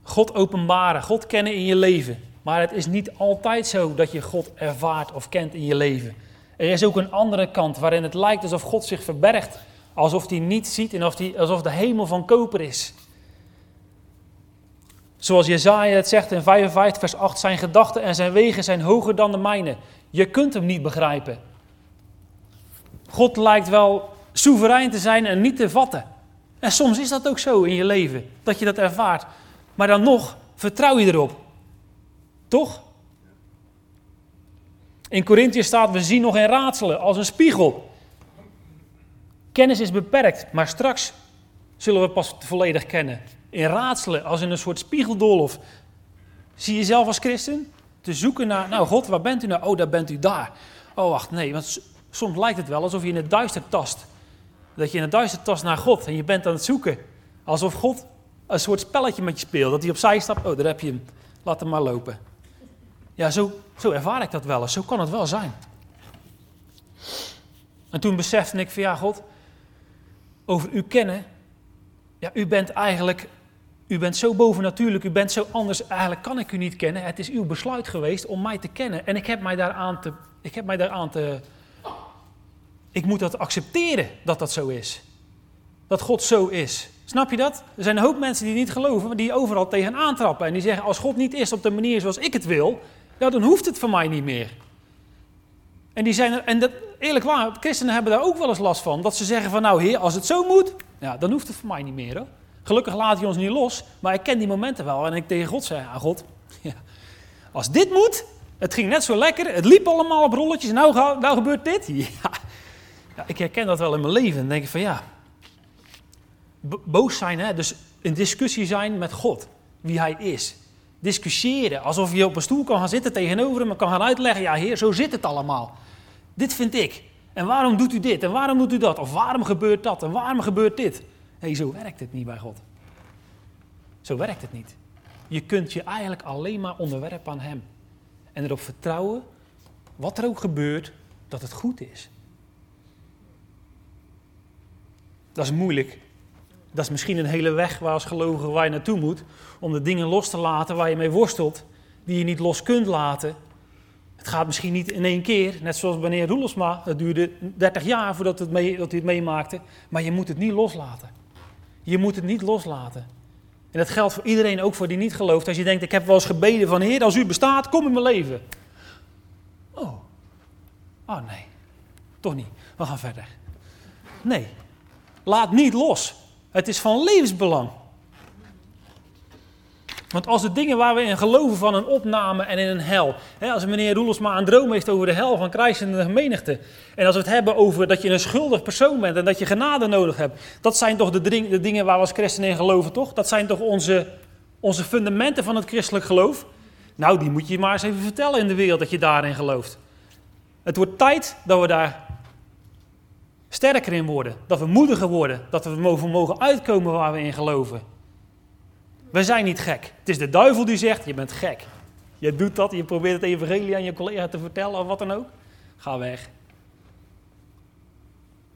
God openbaren, God kennen in je leven. Maar het is niet altijd zo dat je God ervaart of kent in je leven. Er is ook een andere kant waarin het lijkt alsof God zich verbergt. Alsof hij niet ziet en alsof de hemel van koper is. Zoals Jesaja het zegt in vijfenvijftig vers acht. Zijn gedachten en zijn wegen zijn hoger dan de mijne. Je kunt hem niet begrijpen. God lijkt wel soeverein te zijn en niet te vatten. En soms is dat ook zo in je leven. Dat je dat ervaart. Maar dan nog vertrouw je erop. Toch? In Korintiërs staat, we zien nog in raadselen, als een spiegel. Kennis is beperkt, maar straks zullen we pas volledig kennen. In raadselen, als in een soort spiegeldolhof. Zie je zelf als christen te zoeken naar, nou God, waar bent u nou? Oh, daar bent u daar. Oh, wacht, nee, want soms lijkt het wel alsof je in het duister tast. Dat je in het duister tast naar God en je bent aan het zoeken. Alsof God een soort spelletje met je speelt. Dat hij opzij stapt, oh, daar heb je hem. Laat hem maar lopen. Ja, zo, zo ervaar ik dat wel eens. Zo kan het wel zijn. En toen besefte ik van ja, God, over u kennen. Ja, u bent eigenlijk, u bent zo bovennatuurlijk, u bent zo anders. Eigenlijk kan ik u niet kennen. Het is uw besluit geweest om mij te kennen. En ik heb mij daaraan te, ik heb mij daaraan te, ik moet dat accepteren dat dat zo is. Dat God zo is. Snap je dat? Er zijn een hoop mensen die niet geloven, maar die overal tegen aantrappen. En die zeggen, als God niet is op de manier zoals ik het wil, ja, dan hoeft het van mij niet meer. En, die zijn er, en dat, eerlijk waar, christenen hebben daar ook wel eens last van. Dat ze zeggen van, nou heer, als het zo moet, ja, dan hoeft het van mij niet meer. Hoor. Gelukkig laat hij ons niet los, maar ik ken die momenten wel. En ik tegen God zei, ah God, ja, als dit moet, het ging net zo lekker, het liep allemaal op rolletjes, nou, nou gebeurt dit. Ja. Ja, ik herken dat wel in mijn leven. Dan denk ik van ja, boos zijn, hè? Dus in discussie zijn met God, wie hij is. Discussiëren, alsof je op een stoel kan gaan zitten tegenover hem en kan gaan uitleggen, ja Heer, zo zit het allemaal. Dit vind ik. En waarom doet u dit? En waarom doet u dat? Of waarom gebeurt dat? En waarom gebeurt dit? Hé, zo werkt het niet bij God. Zo werkt het niet. Je kunt je eigenlijk alleen maar onderwerpen aan hem. En erop vertrouwen, wat er ook gebeurt, dat het goed is. Dat is moeilijk. Dat is misschien een hele weg waar als gelovige waar je naartoe moet. Om de dingen los te laten waar je mee worstelt. Die je niet los kunt laten. Het gaat misschien niet in één keer. Net zoals meneer Roelsma. Dat duurde dertig jaar voordat het mee, dat hij het meemaakte. Maar je moet het niet loslaten. Je moet het niet loslaten. En dat geldt voor iedereen, ook voor die niet gelooft. Als je denkt, ik heb wel eens gebeden van Heer, als u bestaat, kom in mijn leven. Oh. Oh nee. Toch niet. We gaan verder. Nee. Laat niet los. Het is van levensbelang. Want als de dingen waar we in geloven van een opname en in een hel. Hè, als meneer Roelsma een droom heeft over de hel van krijsende menigte. En als we het hebben over dat je een schuldig persoon bent en dat je genade nodig hebt. Dat zijn toch de, dring, de dingen waar we als christenen in geloven, toch? Dat zijn toch onze, onze fundamenten van het christelijk geloof? Nou, die moet je maar eens even vertellen in de wereld dat je daarin gelooft. Het wordt tijd dat we daar sterker in worden. Dat we moediger worden. Dat we mogen uitkomen waar we in geloven. We zijn niet gek. Het is de duivel die zegt, je bent gek. Je doet dat, je probeert het evangelie aan je collega te vertellen of wat dan ook. Ga weg.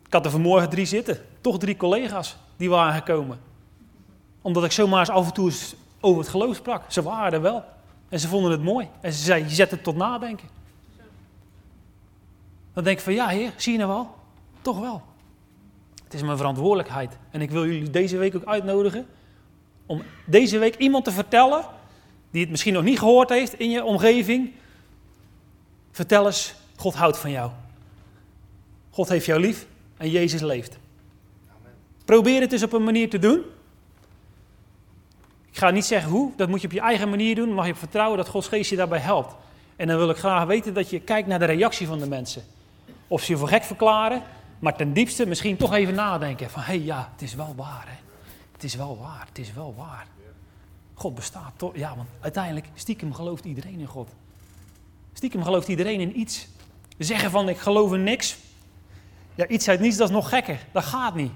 Ik had er vanmorgen drie zitten. Toch drie collega's die waren gekomen. Omdat ik zomaar eens af en toe eens over het geloof sprak. Ze waren er wel. En ze vonden het mooi. En ze zeiden, je zet het tot nadenken. Dan denk ik van, ja Heer, zie je nou wel? Toch wel. Het is mijn verantwoordelijkheid. En ik wil jullie deze week ook uitnodigen om deze week iemand te vertellen die het misschien nog niet gehoord heeft in je omgeving. Vertel eens, God houdt van jou. God heeft jou lief en Jezus leeft. Amen. Probeer het eens op een manier te doen. Ik ga niet zeggen hoe, dat moet je op je eigen manier doen. Mag je op vertrouwen dat Gods geest je daarbij helpt. En dan wil ik graag weten dat je kijkt naar de reactie van de mensen. Of ze je voor gek verklaren, maar ten diepste misschien toch even nadenken. Van hé hey, ja, het is wel waar hè. Het is wel waar, het is wel waar. God bestaat toch? Ja, want uiteindelijk stiekem gelooft iedereen in God. Stiekem gelooft iedereen in iets. Zeggen van ik geloof in niks. Ja, iets uit niets, dat is nog gekker. Dat gaat niet.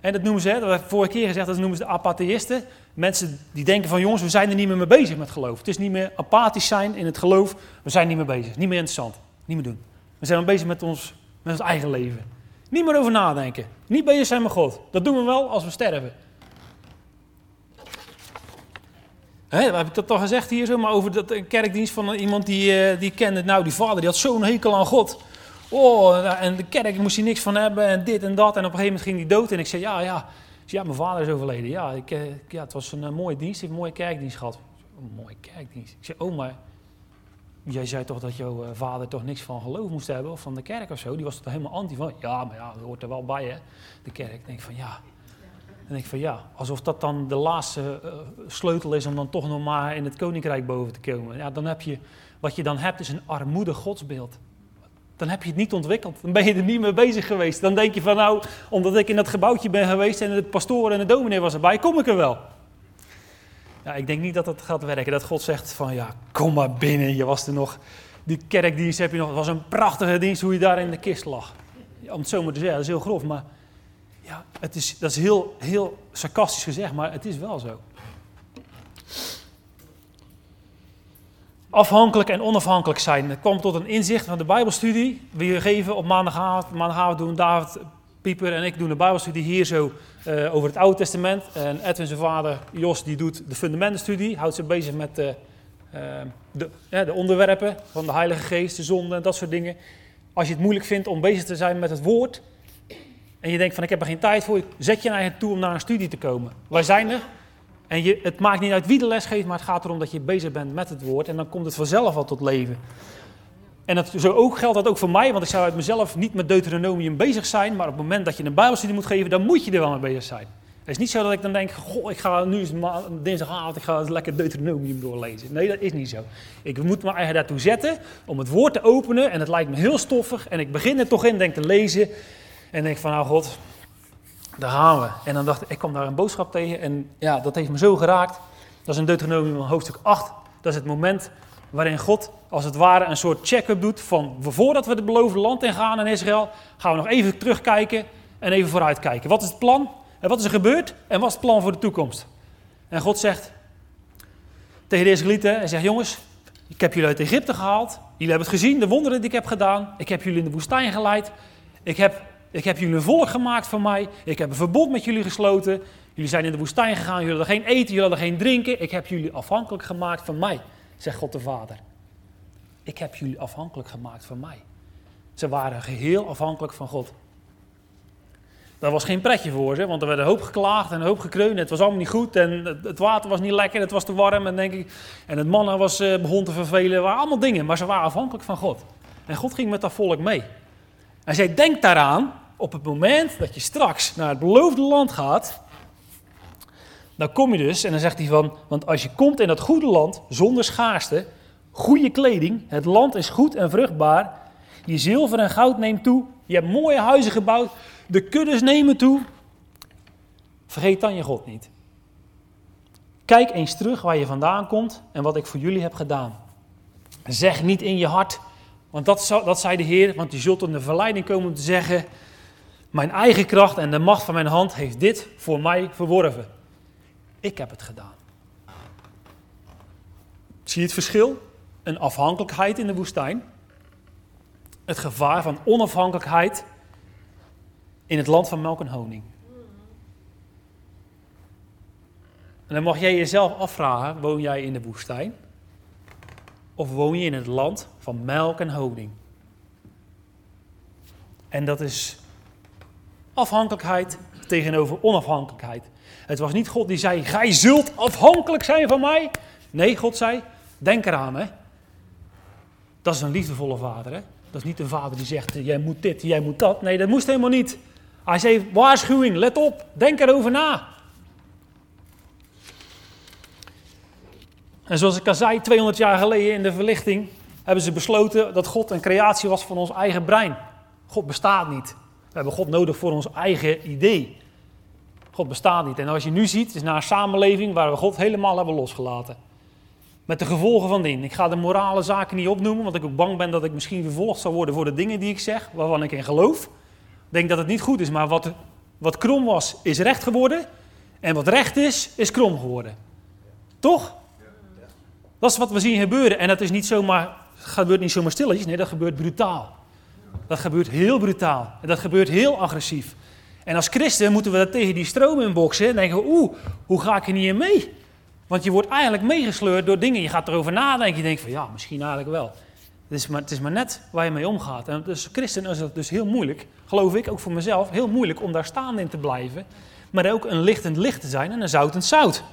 En dat noemen ze, hè, dat heb ik vorige keer gezegd, dat noemen ze de apatheïsten. Mensen die denken van jongens, we zijn er niet meer mee bezig met geloof. Het is niet meer apathisch zijn in het geloof. We zijn niet meer bezig. Niet meer interessant. Niet meer doen. We zijn bezig met ons, met ons eigen leven. Niet meer over nadenken. Niet bezig zijn met God. Dat doen we wel als we sterven. He, heb ik dat al gezegd hier zo, maar over dat, een kerkdienst van iemand die, die kende, nou die vader die had zo'n hekel aan God. Oh, en de kerk moest hij niks van hebben en dit en dat en op een gegeven moment ging hij dood en ik zei ja, ja, ja mijn vader is overleden. Ja, ik, ja het was een uh, mooie dienst, ik heb een mooie kerkdienst gehad. Een mooie kerkdienst. Ik zei oh maar, jij zei toch dat jouw vader toch niks van geloof moest hebben of van de kerk of zo, die was er helemaal anti van. Ja, maar ja, dat hoort er wel bij hè, de kerk. Ik denk van ja. En ik van ja, alsof dat dan de laatste uh, sleutel is om dan toch nog maar in het koninkrijk boven te komen. Ja, dan heb je, wat je dan hebt is een armoedig godsbeeld. Dan heb je het niet ontwikkeld. Dan ben je er niet mee bezig geweest. Dan denk je van nou, omdat ik in dat gebouwtje ben geweest en de pastoor en de dominee was erbij, kom ik er wel. Ja, ik denk niet dat dat gaat werken. Dat God zegt van ja, kom maar binnen, je was er nog. Die kerkdienst heb je nog, het was een prachtige dienst hoe je daar in de kist lag. Ja, om het zo maar te zeggen, dat is heel grof, maar... Ja, het is, dat is heel, heel sarcastisch gezegd, maar het is wel zo. Afhankelijk en onafhankelijk zijn. Dat kwam tot een inzicht van de Bijbelstudie. We geven op maandagavond, maandagavond doen David Pieper en ik doen de Bijbelstudie hier zo uh, over het Oude Testament. En Edwin zijn vader, Jos, die doet de fundamentenstudie. Houdt zich bezig met uh, de, uh, de onderwerpen van de Heilige Geest, de zonde en dat soort dingen. Als je het moeilijk vindt om bezig te zijn met het woord... En je denkt van ik heb er geen tijd voor, zet je naar je toe om naar een studie te komen. Wij zijn er en je, het maakt niet uit wie de les geeft, maar het gaat erom dat je bezig bent met het woord. En dan komt het vanzelf al tot leven. En dat, zo ook geldt dat ook voor mij, want ik zou uit mezelf niet met Deuteronomium bezig zijn. Maar op het moment dat je een Bijbelstudie moet geven, dan moet je er wel mee bezig zijn. Het is niet zo dat ik dan denk, goh, ik ga nu dinsdagavond ik ga lekker Deuteronomium doorlezen. Nee, dat is niet zo. Ik moet me eigenlijk daartoe zetten om het woord te openen en het lijkt me heel stoffig. En ik begin er toch in, denk te lezen en denk van, nou God, daar gaan we. En dan dacht ik, ik kwam daar een boodschap tegen en ja, dat heeft me zo geraakt. Dat is in Deuteronomium hoofdstuk acht, dat is het moment waarin God als het ware een soort check-up doet van, voordat we het beloofde land in gaan in Israël, gaan we nog even terugkijken en even vooruitkijken. Wat is het plan? En wat is er gebeurd? En wat is het plan voor de toekomst? En God zegt tegen de Israëlieten, hij zegt, jongens, ik heb jullie uit Egypte gehaald. Jullie hebben het gezien, de wonderen die ik heb gedaan. Ik heb jullie in de woestijn geleid. Ik heb, ik heb jullie een volk gemaakt van mij. Ik heb een verbond met jullie gesloten. Jullie zijn in de woestijn gegaan. Jullie hadden geen eten, jullie hadden geen drinken. Ik heb jullie afhankelijk gemaakt van mij, zegt God de Vader. Ik heb jullie afhankelijk gemaakt van mij. Ze waren geheel afhankelijk van God. Dat was geen pretje voor ze, want er werd een hoop geklaagd en een hoop gekreund. Het was allemaal niet goed en het water was niet lekker, het was te warm en, denk ik, en het manna was uh, begon te vervelen. Het waren allemaal dingen, maar ze waren afhankelijk van God. En God ging met dat volk mee. En zij denkt daaraan, op het moment dat je straks naar het beloofde land gaat, dan kom je dus, en dan zegt hij van, want als je komt in dat goede land, zonder schaarste, goede kleding, het land is goed en vruchtbaar, je zilver en goud neemt toe, je hebt mooie huizen gebouwd, de kuddes nemen toe. Vergeet dan je God niet. Kijk eens terug waar je vandaan komt en wat ik voor jullie heb gedaan. Zeg niet in je hart, want dat, dat zei de Heer, want je zult onder de verleiding komen om te zeggen, mijn eigen kracht en de macht van mijn hand heeft dit voor mij verworven. Ik heb het gedaan. Zie je het verschil? Een afhankelijkheid in de woestijn. Het gevaar van onafhankelijkheid in het land van melk en honing. En dan mag jij jezelf afvragen, woon jij in de woestijn? Of woon je in het land van melk en honing? En dat is afhankelijkheid tegenover onafhankelijkheid. Het was niet God die zei, gij zult afhankelijk zijn van mij. Nee, God zei, denk eraan hè. Dat is een liefdevolle vader hè. Dat is niet een vader die zegt, jij moet dit, jij moet dat. Nee, dat moest helemaal niet. Hij zei, waarschuwing, let op, denk erover na. En zoals ik al zei, tweehonderd jaar geleden in de verlichting hebben ze besloten dat God een creatie was van ons eigen brein. God bestaat niet. We hebben God nodig voor ons eigen idee. God bestaat niet. En als je nu ziet, het is naar een samenleving waar we God helemaal hebben losgelaten. Met de gevolgen van dien. Ik ga de morale zaken niet opnoemen, want ik ook bang ben dat ik misschien vervolgd zal worden voor de dingen die ik zeg, waarvan ik in geloof. Ik denk dat het niet goed is, maar wat, wat krom was, is recht geworden. En wat recht is, is krom geworden. Toch? Dat is wat we zien gebeuren. En dat is niet zomaar, gebeurt niet zomaar stilletjes, nee, dat gebeurt brutaal. Dat gebeurt heel brutaal. En dat gebeurt heel agressief. En als christen moeten we dat tegen die stroom inboksen en denken, oeh, hoe ga ik er niet in mee? Want je wordt eigenlijk meegesleurd door dingen. Je gaat erover nadenken. Je denkt van ja, misschien eigenlijk wel. Het is maar, het is maar net waar je mee omgaat. En als christen is het dus heel moeilijk, geloof ik, ook voor mezelf, heel moeilijk om daar staande in te blijven. Maar ook een lichtend licht te zijn en een zoutend zout.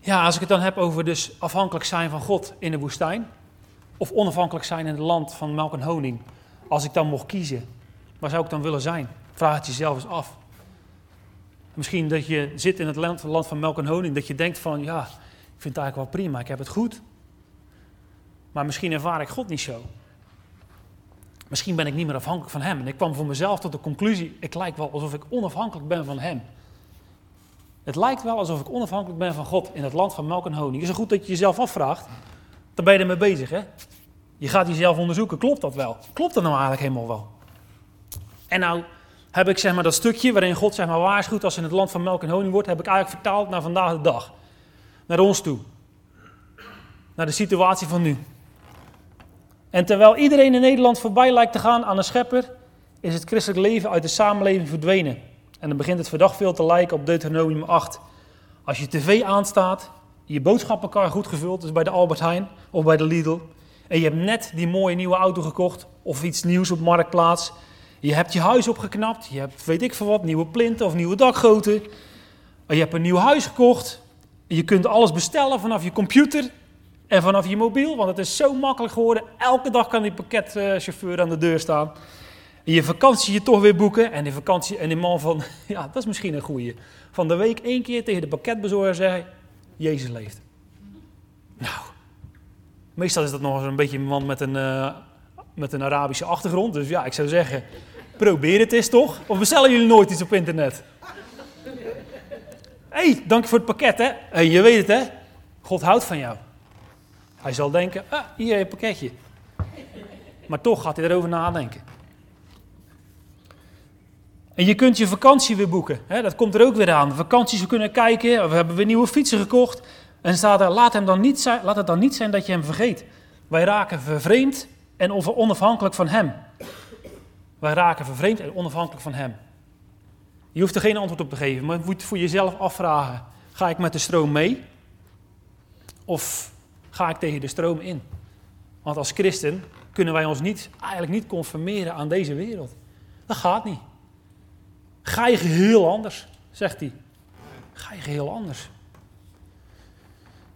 Ja, als ik het dan heb over dus afhankelijk zijn van God in de woestijn. Of onafhankelijk zijn in het land van melk en honing. Als ik dan mocht kiezen. Waar zou ik dan willen zijn? Vraag het jezelf eens af. Misschien dat je zit in het land, land van melk en honing, dat je denkt van, ja, ik vind het eigenlijk wel prima, ik heb het goed. Maar misschien ervaar ik God niet zo. Misschien ben ik niet meer afhankelijk van hem. En ik kwam voor mezelf tot de conclusie, ik lijk wel alsof ik onafhankelijk ben van hem. Het lijkt wel alsof ik onafhankelijk ben van God in het land van melk en honing. Is het goed dat je jezelf afvraagt? Dan ben je ermee bezig, hè? Je gaat jezelf onderzoeken, klopt dat wel? Klopt dat nou eigenlijk helemaal wel? En nou heb ik zeg maar dat stukje waarin God zeg maar waarschuwt als in het land van melk en honing wordt, heb ik eigenlijk vertaald naar vandaag de dag. Naar ons toe. Naar de situatie van nu. En terwijl iedereen in Nederland voorbij lijkt te gaan aan een schepper, is het christelijk leven uit de samenleving verdwenen. En dan begint het verdacht veel te lijken op Deuteronomium acht. Als je tv aanstaat, je boodschappenkar goed gevuld, dus bij de Albert Heijn of bij de Lidl, en je hebt net die mooie nieuwe auto gekocht of iets nieuws op Marktplaats, je hebt je huis opgeknapt, je hebt weet ik veel wat, nieuwe plinten of nieuwe dakgoten. Je hebt een nieuw huis gekocht. Je kunt alles bestellen vanaf je computer. En vanaf je mobiel, want het is zo makkelijk geworden. Elke dag kan die pakketchauffeur aan de deur staan. En je vakantie je toch weer boeken. En die vakantie en die man van, ja, dat is misschien een goeie. Van de week één keer tegen de pakketbezorger zeggen, Jezus leeft. Nou, meestal is dat nog eens een beetje een man met een, uh, met een Arabische achtergrond. Dus ja, ik zou zeggen, probeer het eens toch. Of bestellen jullie nooit iets op internet? Hé, hey, dank je voor het pakket, hè. Hey, je weet het, hè. God houdt van jou. Hij zal denken, ah, hier een pakketje. Maar toch gaat hij erover nadenken. En je kunt je vakantie weer boeken. Hè? Dat komt er ook weer aan. De vakanties, we kunnen kijken, we hebben weer nieuwe fietsen gekocht. En staat er, laat, hem dan niet zijn, laat het dan niet zijn dat je hem vergeet. Wij raken vervreemd en onafhankelijk van hem. Wij raken vervreemd en onafhankelijk van hem. Je hoeft er geen antwoord op te geven, maar je moet voor jezelf afvragen. Ga ik met de stroom mee? Of ga ik tegen de stroom in? Want als christen kunnen wij ons niet, eigenlijk niet conformeren aan deze wereld. Dat gaat niet. Ga je geheel anders, zegt hij. Ga je geheel anders.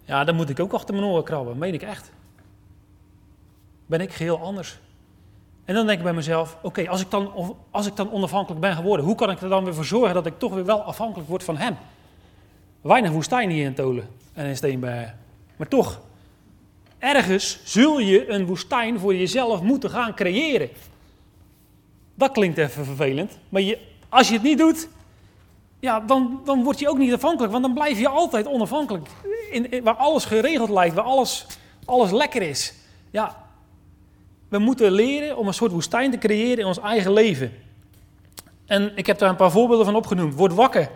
Ja, dan moet ik ook achter mijn oren krabben, meen ik echt. Ben ik geheel anders. En dan denk ik bij mezelf, oké, okay, als, als ik dan onafhankelijk ben geworden, hoe kan ik er dan weer voor zorgen dat ik toch weer wel afhankelijk word van hem? Weinig woestijn hier in Tolen en in Steenbergen. Maar toch, ergens zul je een woestijn voor jezelf moeten gaan creëren. Dat klinkt even vervelend, maar je, als je het niet doet, ja, dan, dan word je ook niet afhankelijk. Want dan blijf je altijd onafhankelijk, in, in, waar alles geregeld lijkt, waar alles, alles lekker is. Ja, we moeten leren om een soort woestijn te creëren in ons eigen leven. En ik heb daar een paar voorbeelden van opgenoemd. Word wakker,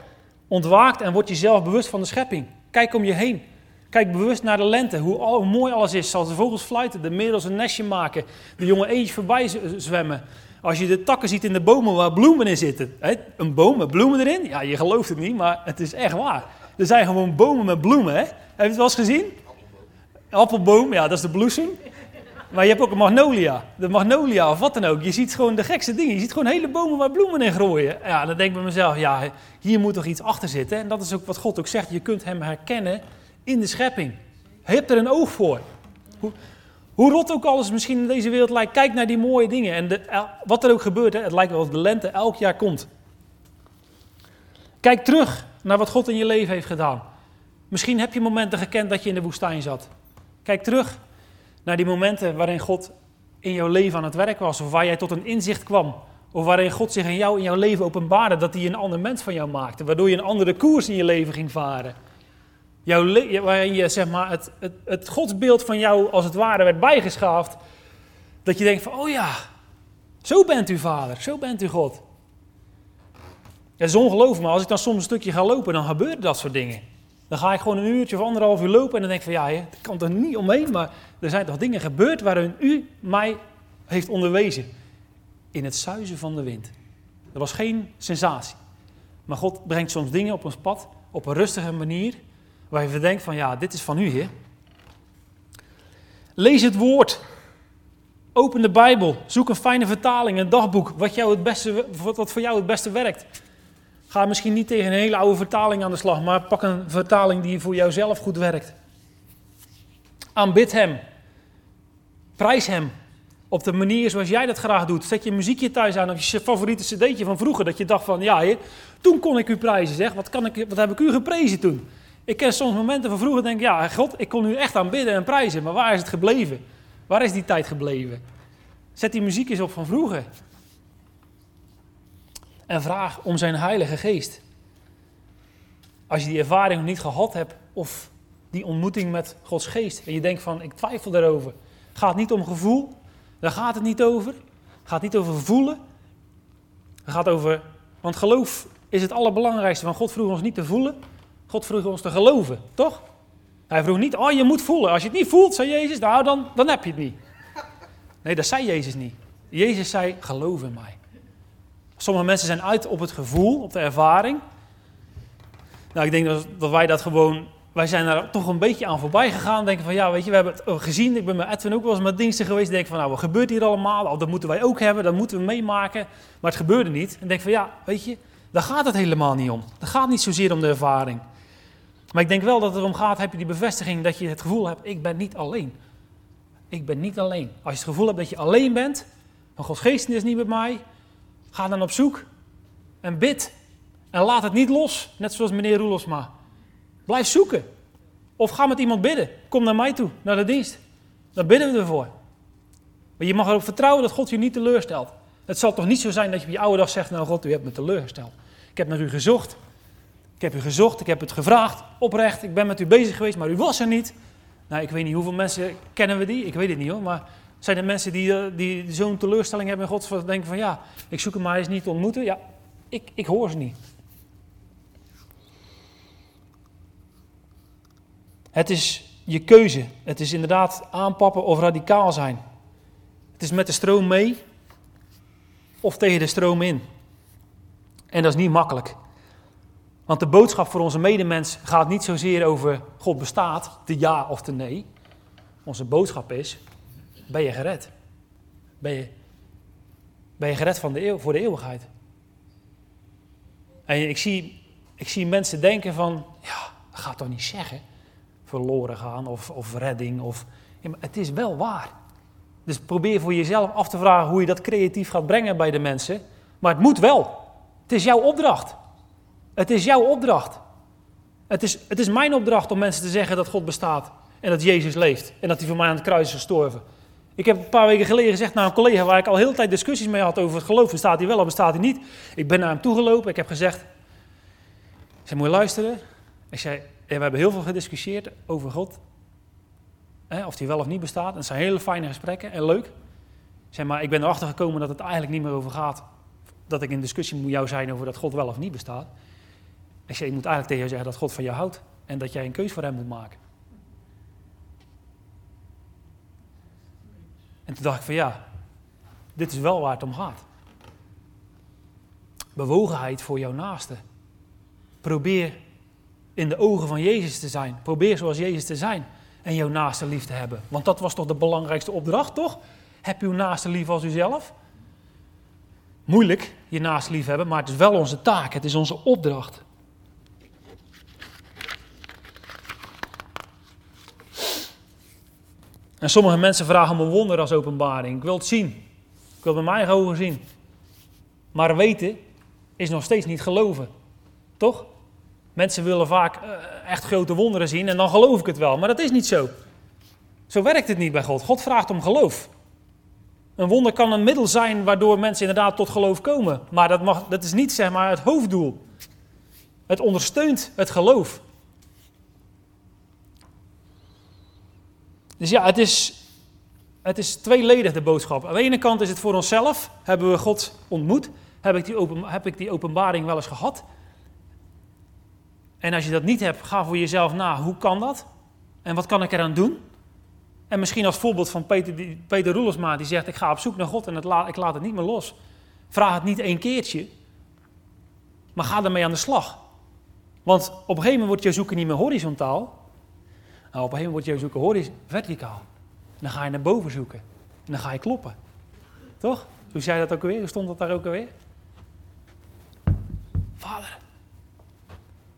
ontwaakt en word jezelf bewust van de schepping. Kijk om je heen. Kijk bewust naar de lente, hoe, al, hoe mooi alles is. Zoals de vogels fluiten, de merels een nestje maken, de jonge eendjes voorbij zwemmen. Als je de takken ziet in de bomen waar bloemen in zitten. Hè? Een boom met bloemen erin? Ja, je gelooft het niet, maar het is echt waar. Er zijn gewoon bomen met bloemen, hè? Heb je het wel eens gezien? Appelboom. Appelboom, ja, dat is de bloesem. Maar je hebt ook een magnolia. De magnolia of wat dan ook. Je ziet gewoon de gekste dingen. Je ziet gewoon hele bomen waar bloemen in groeien. Ja, dan denk ik bij mezelf, ja, hier moet toch iets achter zitten. En dat is ook wat God ook zegt. Je kunt hem herkennen in de schepping. Je hebt er een oog voor. Hoe, hoe rot ook alles misschien in deze wereld lijkt, kijk naar die mooie dingen. En de, wat er ook gebeurt, hè, het lijkt wel of de lente elk jaar komt. Kijk terug naar wat God in je leven heeft gedaan. Misschien heb je momenten gekend dat je in de woestijn zat. Kijk terug naar die momenten waarin God in jouw leven aan het werk was. Of waar jij tot een inzicht kwam. Of waarin God zich in jou, in jouw leven openbaarde. Dat hij een ander mens van jou maakte. Waardoor je een andere koers in je leven ging varen. Jouw le- waarin je, zeg maar, het, het, het godsbeeld van jou als het ware werd bijgeschaafd. Dat je denkt van, oh ja, zo bent u vader, zo bent u God. Het is ongelooflijk, maar als ik dan soms een stukje ga lopen, dan gebeuren dat soort dingen. Dan ga ik gewoon een uurtje of anderhalf uur lopen en dan denk ik van, ja, je kan er niet omheen. Maar er zijn toch dingen gebeurd waarin u mij heeft onderwezen. In het suizen van de wind. Er was geen sensatie. Maar God brengt soms dingen op ons pad, op een rustige manier. Waar je denkt van, ja, dit is van u, Heer. Lees het woord. Open de Bijbel. Zoek een fijne vertaling, een dagboek. Wat, jou het beste, wat voor jou het beste werkt. Ga misschien niet tegen een hele oude vertaling aan de slag. Maar pak een vertaling die voor jouzelf goed werkt. Aanbid hem. Prijs hem. Op de manier zoals jij dat graag doet. Zet je muziekje thuis aan of je favoriete cd'tje van vroeger. Dat je dacht van, ja, Heer, toen kon ik u prijzen, zeg. Wat, kan ik, wat heb ik u geprezen toen? Ik ken soms momenten van vroeger, denk ik, ja, God, ik kon u echt aanbidden en prijzen, maar waar is het gebleven? Waar is die tijd gebleven? Zet die muziek eens op van vroeger. En vraag om zijn Heilige Geest. Als je die ervaring nog niet gehad hebt, of die ontmoeting met Gods Geest, en je denkt van, ik twijfel daarover. Gaat niet om gevoel, daar gaat het niet over. Gaat niet over voelen. Het gaat over, want geloof is het allerbelangrijkste, want God vroeg ons niet te voelen. God vroeg ons te geloven, toch? Hij vroeg niet, oh, je moet voelen. Als je het niet voelt, zei Jezus, nou, dan, dan heb je het niet. Nee, dat zei Jezus niet. Jezus zei, geloof in mij. Sommige mensen zijn uit op het gevoel, op de ervaring. Nou, ik denk dat, dat wij dat gewoon, wij zijn daar toch een beetje aan voorbij gegaan. Denken van, ja, weet je, we hebben het gezien. Ik ben met Edwin ook wel eens met diensten geweest. Denken van, nou, wat gebeurt hier allemaal? Dat moeten wij ook hebben, dat moeten we meemaken. Maar het gebeurde niet. En denk van, ja, weet je, daar gaat het helemaal niet om. Dat gaat niet zozeer om de ervaring. Maar ik denk wel dat het erom gaat, heb je die bevestiging dat je het gevoel hebt, ik ben niet alleen. Ik ben niet alleen. Als je het gevoel hebt dat je alleen bent, van Gods geest is niet met mij, ga dan op zoek en bid. En laat het niet los, net zoals meneer Roelsma. Blijf zoeken. Of ga met iemand bidden. Kom naar mij toe, naar de dienst. Dan bidden we ervoor. Maar je mag erop vertrouwen dat God je niet teleurstelt. Het zal toch niet zo zijn dat je op je oude dag zegt, nou God, u hebt me teleurgesteld. Ik heb naar u gezocht. Ik heb u gezocht, ik heb het gevraagd, oprecht. Ik ben met u bezig geweest, maar u was er niet. Nou, ik weet niet hoeveel mensen kennen we die. Ik weet het niet hoor, maar zijn er mensen die, die zo'n teleurstelling hebben in God? Van denken van ja, ik zoek hem maar eens niet te ontmoeten. Ja, ik, ik hoor ze niet. Het is je keuze. Het is inderdaad aanpappen of radicaal zijn. Het is met de stroom mee of tegen de stroom in. En dat is niet makkelijk. Want de boodschap voor onze medemens gaat niet zozeer over God bestaat, de ja of de nee. Onze boodschap is, ben je gered? Ben je, ben je gered van de eeuw, voor de eeuwigheid? En ik zie, ik zie mensen denken van, ja, dat gaat toch niet zeggen. Verloren gaan of, of redding. Of, ja, maar het is wel waar. Dus probeer voor jezelf af te vragen hoe je dat creatief gaat brengen bij de mensen. Maar het moet wel. Het is jouw opdracht. Het is jouw opdracht. Het is, het is mijn opdracht om mensen te zeggen dat God bestaat. En dat Jezus leeft. En dat hij voor mij aan het kruis is gestorven. Ik heb een paar weken geleden gezegd naar een collega waar ik al heel de tijd discussies mee had over het geloof. Bestaat hij wel of bestaat hij niet? Ik ben naar hem toegelopen. Ik heb gezegd, ik zei, moet je luisteren? Ik zei, we hebben heel veel gediscussieerd over God. Hè, of hij wel of niet bestaat. En het zijn hele fijne gesprekken en leuk. Ik zei, maar ik ben erachter gekomen dat het eigenlijk niet meer over gaat. Dat ik in discussie moet jou zijn over dat God wel of niet bestaat. Ik zei, je moet eigenlijk tegen jou zeggen dat God van jou houdt. En dat jij een keus voor hem moet maken. En toen dacht ik van ja, dit is wel waar het om gaat. Bewogenheid voor jouw naaste. Probeer in de ogen van Jezus te zijn. Probeer zoals Jezus te zijn. En jouw naaste lief te hebben. Want dat was toch de belangrijkste opdracht, toch? Heb uw naaste lief als uzelf. Moeilijk, je naaste lief hebben. Maar het is wel onze taak. Het is onze opdracht. En sommige mensen vragen om een wonder als openbaring. Ik wil het zien. Ik wil het met mijn eigen ogen zien. Maar weten is nog steeds niet geloven. Toch? Mensen willen vaak echt grote wonderen zien en dan geloof ik het wel. Maar dat is niet zo. Zo werkt het niet bij God. God vraagt om geloof. Een wonder kan een middel zijn waardoor mensen inderdaad tot geloof komen. Maar dat, mag, dat is niet zeg maar het hoofddoel. Het ondersteunt het geloof. Dus ja, het is, het is tweeledig de boodschap. Aan de ene kant is het voor onszelf. Hebben we God ontmoet? Heb ik die, open, heb ik die openbaring wel eens gehad? En als je dat niet hebt, ga voor jezelf na. Hoe kan dat? En wat kan ik eraan doen? En misschien als voorbeeld van Peter, Peter Roelsma, die zegt, ik ga op zoek naar God en het la, ik laat het niet meer los. Vraag het niet één keertje, maar ga ermee aan de slag. Want op een gegeven moment wordt jouw zoeken niet meer horizontaal. Nou, op een gegeven moment wordt jouw zoeken horizon, verticaal. En dan ga je naar boven zoeken. En dan ga je kloppen. Toch? Hoe zei dat ook alweer? Hoe stond dat daar ook alweer? Vader,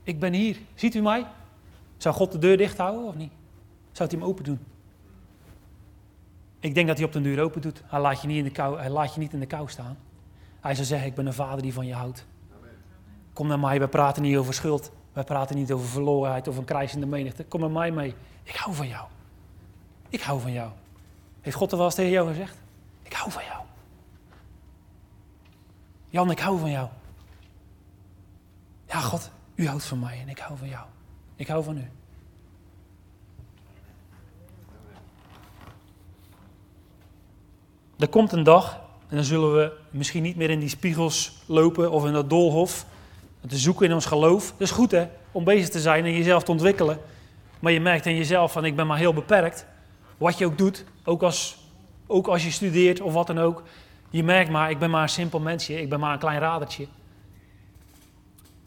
ik ben hier. Ziet u mij? Zou God de deur dicht houden of niet? Zou hij hem open doen? Ik denk dat hij op den duur open doet. Hij laat je niet in de kou, hij laat je niet in de kou staan. Hij zou zeggen, ik ben een vader die van je houdt. Kom naar mij, wij praten niet over schuld. Wij praten niet over verlorenheid of een krijsende menigte. Kom met mij mee. Ik hou van jou. Ik hou van jou. Heeft God er wel eens tegen jou gezegd? Ik hou van jou. Jan, ik hou van jou. Ja, God, u houdt van mij en ik hou van jou. Ik hou van u. Er komt een dag en dan zullen we misschien niet meer in die spiegels lopen of in dat doolhof. Te zoeken in ons geloof. Dat is goed hè, om bezig te zijn en jezelf te ontwikkelen. Maar je merkt in jezelf van ik ben maar heel beperkt. Wat je ook doet, ook als, ook als je studeert of wat dan ook. Je merkt maar, ik ben maar een simpel mensje, ik ben maar een klein radertje.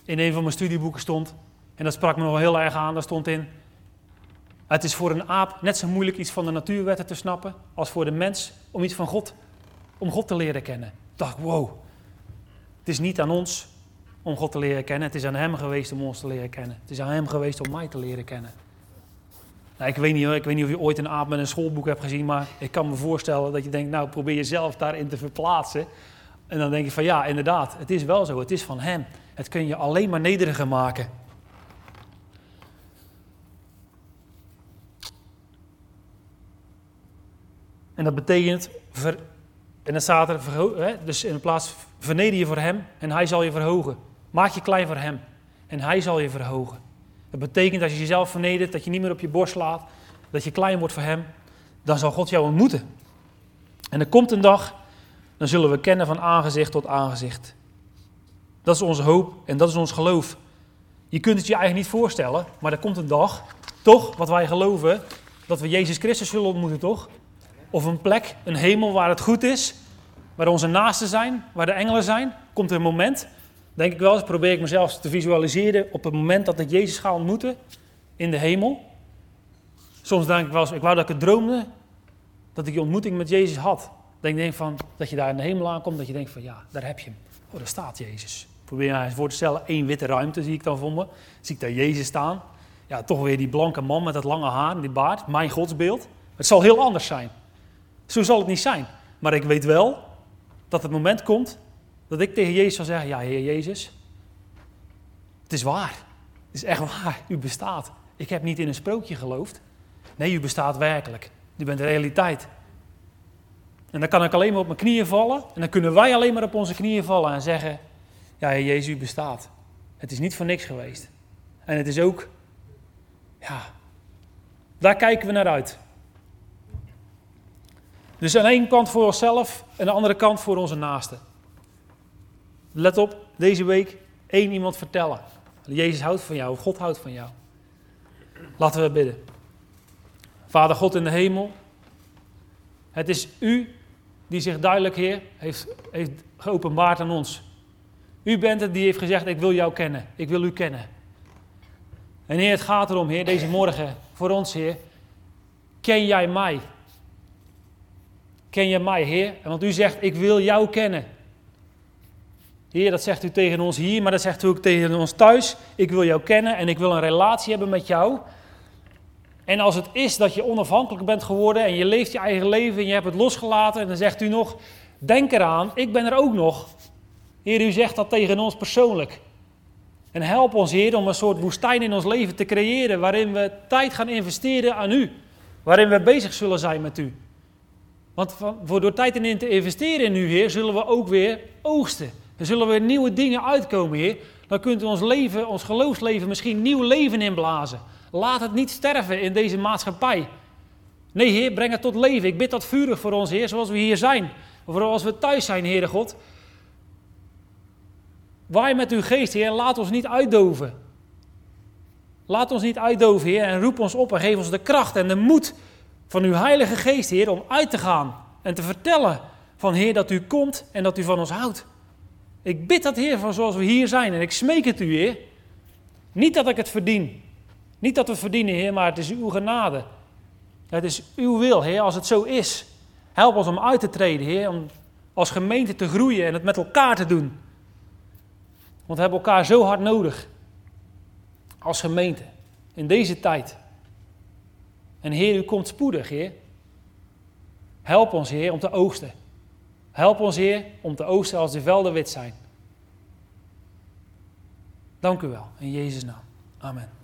In een van mijn studieboeken stond, en dat sprak me wel heel erg aan, daar stond in. Het is voor een aap net zo moeilijk iets van de natuurwetten te snappen als voor de mens om iets van God, om God te leren kennen. Ik dacht, wow, het is niet aan ons. om God te leren kennen. Het is aan hem geweest om ons te leren kennen. Het is aan hem geweest om mij te leren kennen. Nou, ik, weet niet, ik weet niet of je ooit een aap met een schoolboek hebt gezien, maar ik kan me voorstellen dat je denkt, nou probeer jezelf daarin te verplaatsen. En dan denk je van ja, inderdaad, het is wel zo, het is van hem. Het kun je alleen maar nederiger maken. En dat betekent, ver, en dan staat er, hè, dus in plaats verneder je voor hem en hij zal je verhogen. Maak je klein voor hem en hij zal je verhogen. Dat betekent dat als je jezelf vernedert, dat je niet meer op je borst slaat, dat je klein wordt voor hem, dan zal God jou ontmoeten. En er komt een dag, dan zullen we kennen van aangezicht tot aangezicht. Dat is onze hoop en dat is ons geloof. Je kunt het je eigenlijk niet voorstellen, maar er komt een dag, toch, wat wij geloven, dat we Jezus Christus zullen ontmoeten, toch? Of een plek, een hemel waar het goed is, waar onze naasten zijn, waar de engelen zijn. Komt er een moment, denk ik wel eens, probeer ik mezelf te visualiseren op het moment dat ik Jezus ga ontmoeten in de hemel. Soms denk ik wel eens, ik wou dat ik het droomde, dat ik die ontmoeting met Jezus had. Denk denk van, dat je daar in de hemel aankomt, dat je denkt van ja, daar heb je hem. Oh, daar staat Jezus. Probeer je eens voor te stellen, één witte ruimte zie ik dan voor me. Zie ik daar Jezus staan. Ja, toch weer die blanke man met dat lange haar en die baard, mijn godsbeeld. Het zal heel anders zijn. Zo zal het niet zijn. Maar ik weet wel dat het moment komt dat ik tegen Jezus zal zeggen, ja, Heer Jezus, het is waar. Het is echt waar. U bestaat. Ik heb niet in een sprookje geloofd. Nee, u bestaat werkelijk. U bent de realiteit. En dan kan ik alleen maar op mijn knieën vallen. En dan kunnen wij alleen maar op onze knieën vallen en zeggen, ja, Heer Jezus, u bestaat. Het is niet voor niks geweest. En het is ook, ja, daar kijken we naar uit. Dus aan de ene kant voor onszelf en aan de andere kant voor onze naasten. Let op, deze week één iemand vertellen. Jezus houdt van jou, of God houdt van jou. Laten we bidden. Vader God in de hemel, het is u die zich duidelijk, Heer, heeft, heeft geopenbaard aan ons. U bent het die heeft gezegd, ik wil jou kennen, ik wil u kennen. En Heer, het gaat erom, Heer, deze morgen voor ons, Heer, ken jij mij? Ken je mij, Heer? Want u zegt, ik wil jou kennen. Heer, dat zegt u tegen ons hier, maar dat zegt u ook tegen ons thuis. Ik wil jou kennen en ik wil een relatie hebben met jou. En als het is dat je onafhankelijk bent geworden en je leeft je eigen leven en je hebt het losgelaten. En dan zegt u nog, denk eraan, ik ben er ook nog. Heer, u zegt dat tegen ons persoonlijk. En help ons, Heer, om een soort woestijn in ons leven te creëren waarin we tijd gaan investeren aan u. Waarin we bezig zullen zijn met u. Want voor door tijd in te investeren in u, Heer, zullen we ook weer oogsten. Er zullen weer nieuwe dingen uitkomen, Heer. Dan kunt u ons leven, ons geloofsleven, misschien nieuw leven inblazen. Laat het niet sterven in deze maatschappij. Nee, Heer, breng het tot leven. Ik bid dat vurig voor ons, Heer, zoals we hier zijn. Of zoals we thuis zijn, Heere God. Waai met uw geest, Heer, en laat ons niet uitdoven. Laat ons niet uitdoven, Heer, en roep ons op en geef ons de kracht en de moed van uw heilige geest, Heer, om uit te gaan en te vertellen van, Heer, dat u komt en dat u van ons houdt. Ik bid dat, Heer, van zoals we hier zijn en ik smeek het u, Heer. Niet dat ik het verdien. Niet dat we het verdienen, Heer, maar het is uw genade. Het is uw wil, Heer, als het zo is. Help ons om uit te treden, Heer, om als gemeente te groeien en het met elkaar te doen. Want we hebben elkaar zo hard nodig. Als gemeente. In deze tijd. En Heer, u komt spoedig, Heer. Help ons, Heer, om te oogsten. Help ons, Heer, om te oogsten als de velden wit zijn. Dank u wel, in Jezus' naam. Amen.